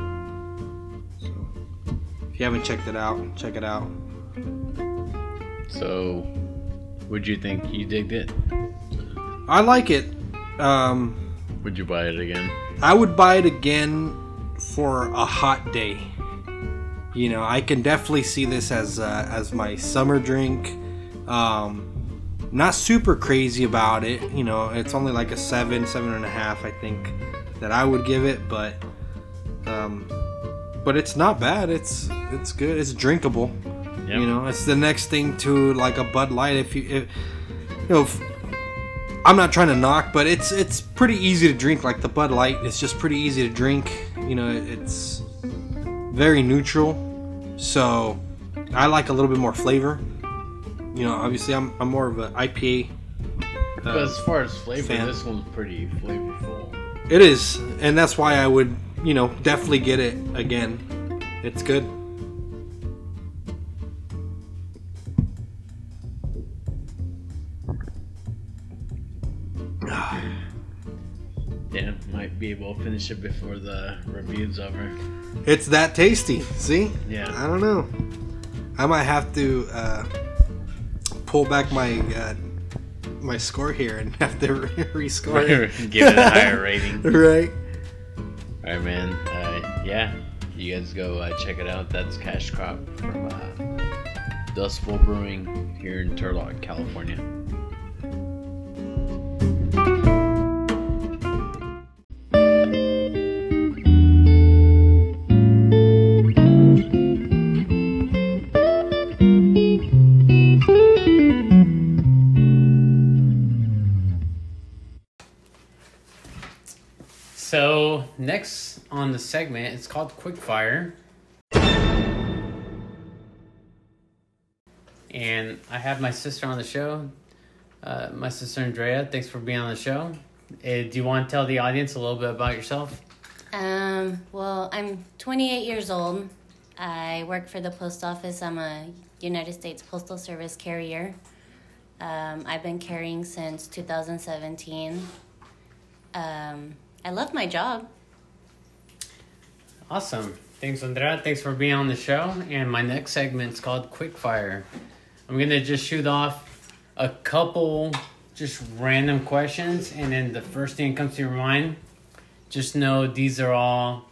So if you haven't checked it out, check it out. So, what'd you think? You digged it? I like it. Um, would you buy it again? I would buy it again for a hot day. You know, I can definitely see this as uh, as my summer drink. Um, not super crazy about it. You know, it's only like a seven, seven and a half, I think, that I would give it. But, um, but it's not bad. It's it's good. It's drinkable. Yep. You know, it's the next thing to like a Bud Light. If you, if, you know. If, I'm not trying to knock, but it's it's pretty easy to drink. Like the Bud Light, it's just pretty easy to drink. You know, it's very neutral. So I like a little bit more flavor. You know, obviously I'm I'm more of an I P A. Uh, but as far as flavor, fan. This one's pretty flavorful. It is, and that's why I would, you know, definitely get it again. It's good. Yeah, might be able to finish it before the review's over. It's that tasty, see? Yeah. I don't know. I might have to uh, pull back my uh, my score here and have to re-score it. Give it a higher rating. Right. All right, man. Uh, yeah, you guys go uh, check it out. That's Cash Crop from uh, Dust Bowl Brewing here in Turlock, California. So next on the segment, it's called Quickfire, and I have my sister on the show, uh, my sister Andrea. Thanks for being on the show. Uh, do you want to tell the audience a little bit about yourself? Um. Well, I'm twenty-eight years old. I work for the post office. I'm a United States Postal Service carrier. Um, I've been carrying since two thousand seventeen. Um. I love my job. Awesome. Thanks, Andrea. Thanks for being on the show. And my next segment is called Quickfire. I'm going to just shoot off a couple just random questions. And then the first thing that comes to your mind, just know these are all,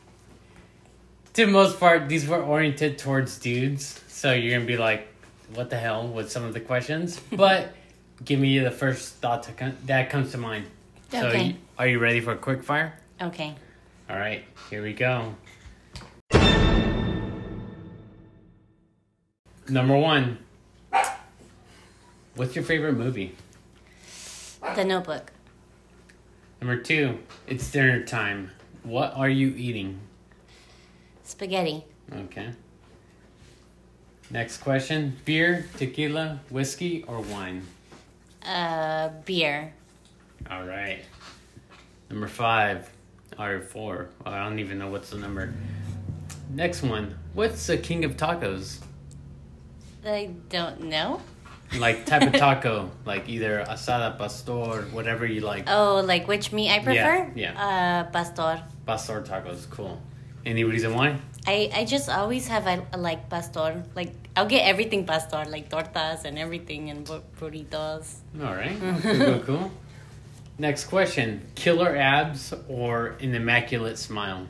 to the most part, these were oriented towards dudes. So you're going to be like, what the hell with some of the questions? But give me the first thought to com- that comes to mind. So okay. You, are you ready for a quick fire? Okay. All right, here we go. Number one. What's your favorite movie? The Notebook. Number two. It's dinner time. What are you eating? Spaghetti. Okay. Next question. Beer, tequila, whiskey, or wine? Uh, beer. All right. Number five, or four. I don't even know what's the number. Next one. What's the king of tacos? I don't know. Like type of taco, like either asada, pastor, whatever you like. Oh, like which meat I prefer? Yeah. yeah. Uh, pastor. Pastor tacos, cool. Any reason why? I, I just always have a, a like pastor. Like I'll get everything pastor, like tortas and everything and burritos. All right, cool, cool. Next question: killer abs or an immaculate smile?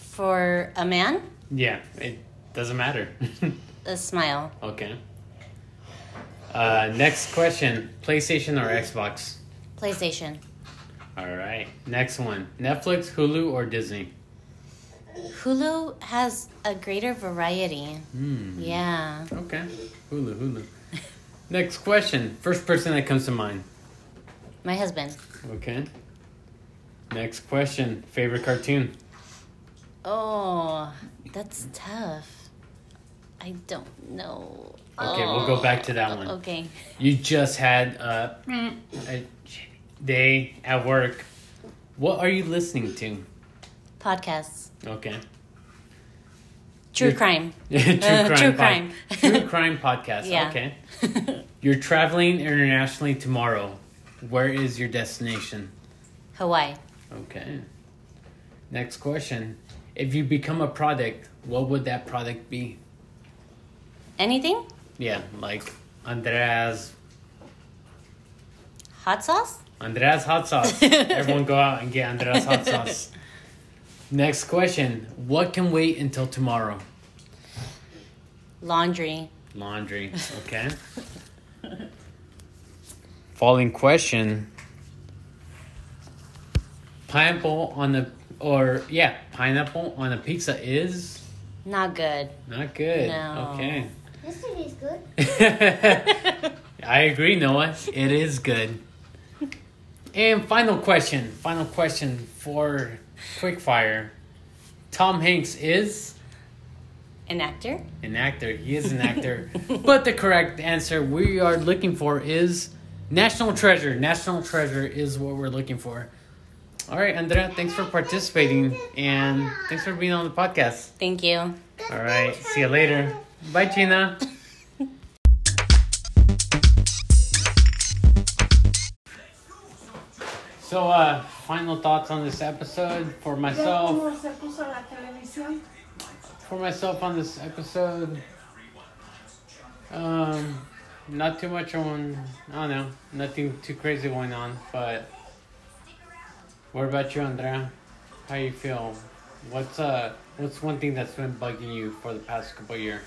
For a man? Yeah, it doesn't matter. A smile. Okay. Uh, next question: PlayStation or Xbox? PlayStation. All right. Next one: Netflix, Hulu, or Disney? Hulu has a greater variety. Mm. Yeah. Okay. Hulu, Hulu. Next question: first person that comes to mind. My husband. Okay. Next question. Favorite cartoon? Oh, that's tough. I don't know. Okay, oh. We'll go back to that one. Okay. You just had uh, a day at work. What are you listening to? Podcasts. Okay. True You're, crime. true uh, crime. True pod, crime. True crime podcast. Yeah. Okay. You're traveling internationally tomorrow. Where is your destination? Hawaii. Okay. Next question. If you become a product, what would that product be? Anything? Yeah, like Andrea's... hot sauce? Andrea's hot sauce. Everyone go out and get Andrea's hot sauce. Next question. What can wait until tomorrow? Laundry. Laundry. Okay. Following question: pineapple on a or yeah, pineapple on a pizza is not good. Not good. No. Okay. This thing is good. I agree, Noah. It is good. And final question. Final question for Quickfire. Tom Hanks is an actor. An actor. He is an actor. But the correct answer we are looking for is National Treasure. National Treasure is what we're looking for. All right, Andrea, thanks for participating, and thanks for being on the podcast. Thank you. All right, see you later. Bye, Gina. So, uh, final thoughts on this episode for myself. For myself on this episode, um... not too much on, I don't know, nothing too crazy going on, but what about you, Andrea? How you feel? What's uh, what's one thing that's been bugging you for the past couple years?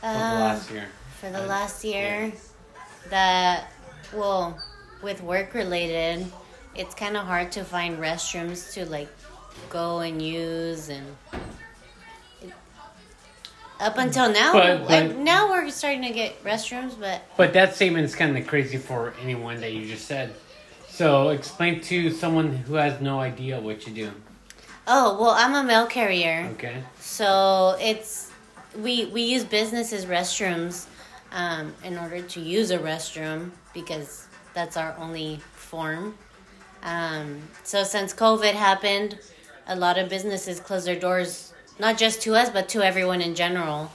For uh, the last year. For the uh, last year, yeah. that, well, with work related, it's kind of hard to find restrooms to, like, go and use and... Up until now, but, but, like, now we're starting to get restrooms, but... But that statement's kind of crazy for anyone that you just said. So, explain to someone who has no idea what you do. Oh, well, I'm a mail carrier. Okay. So, it's... We, we use businesses' restrooms um, in order to use a restroom because that's our only form. Um, so, since COVID happened, a lot of businesses closed their doors... Not just to us, but to everyone in general.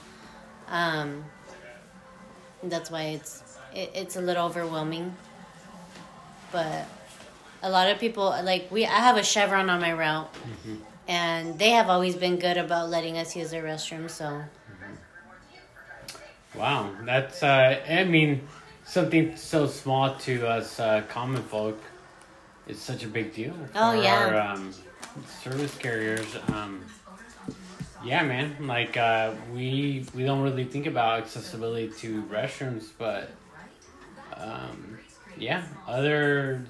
Um, that's why it's it, it's a little overwhelming. But a lot of people, like, we, I have a Chevron on my route. Mm-hmm. And they have always been good about letting us use their restroom, so. Mm-hmm. Wow, that's, uh, I mean, something so small to us uh, common folk is such a big deal. For oh, yeah. Our um, service carriers, um... Yeah, man. Like, uh, we we don't really think about accessibility to restrooms, but, um, yeah, other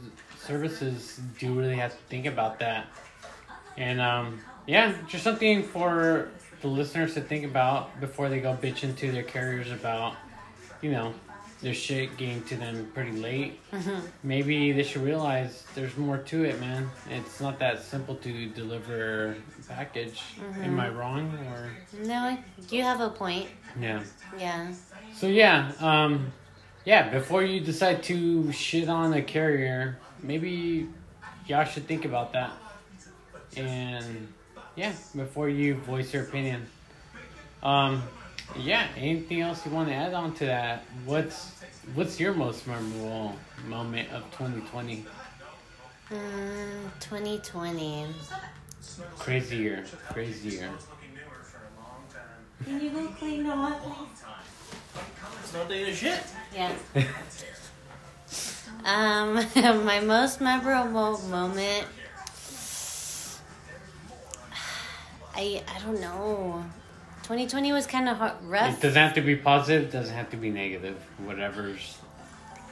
services do really have to think about that. And, um, yeah, just something for the listeners to think about before they go bitching to their carriers about, you know, their shit getting to them pretty late. Mm-hmm. Maybe they should realize there's more to it, man. It's not that simple to deliver a package. Mm-hmm. Am I wrong? Or no, you have a point. Yeah. Yeah. So, yeah. Um, yeah, before you decide to shit on a carrier, maybe y'all should think about that. And, yeah, before you voice your opinion. Um... Yeah, anything else you want to add on to that? What's what's your most memorable moment of twenty twenty? Um, twenty twenty. Crazier. Crazier. Can you go clean the hot place? It's not doing a shit. Yeah. um, my most memorable moment. I I don't know. twenty twenty was kind of hard, rough. It doesn't have to be positive. It doesn't have to be negative. Whatever's.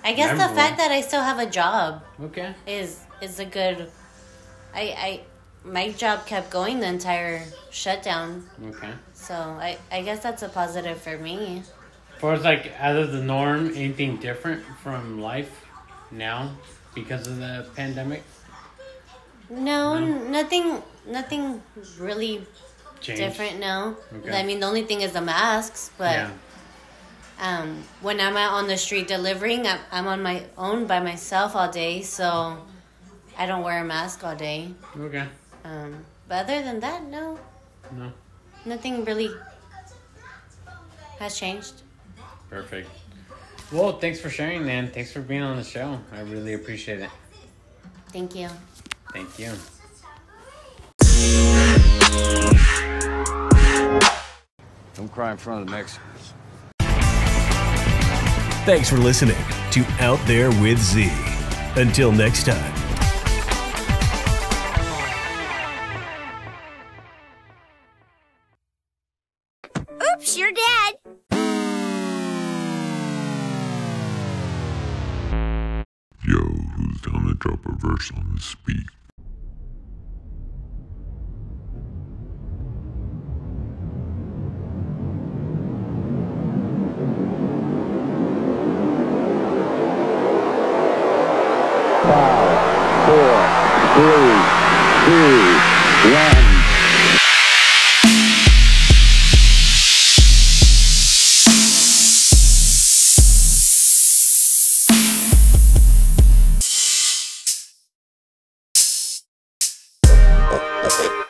I guess memorable. The fact that I still have a job. Okay. Is is a good. I I. My job kept going the entire shutdown. Okay. So I, I guess that's a positive for me. As far as like out of the norm, anything different from life now because of the pandemic? No, no? nothing nothing really Changed. different, no. Okay. I mean, the only thing is the masks, but yeah. um, when I'm out on the street delivering, I'm, I'm on my own by myself all day, so I don't wear a mask all day. Okay. Um, but other than that, no. No. Nothing really has changed. Perfect. Well, thanks for sharing, man. Thanks for being on the show. I really appreciate it. Thank you. Thank you. Don't cry in front of the Mexicans. Thanks for listening to Out There with Z. Until next time. You're dead. Yo, who's down to drop a verse on this beat? five, four, three, two, one That's it.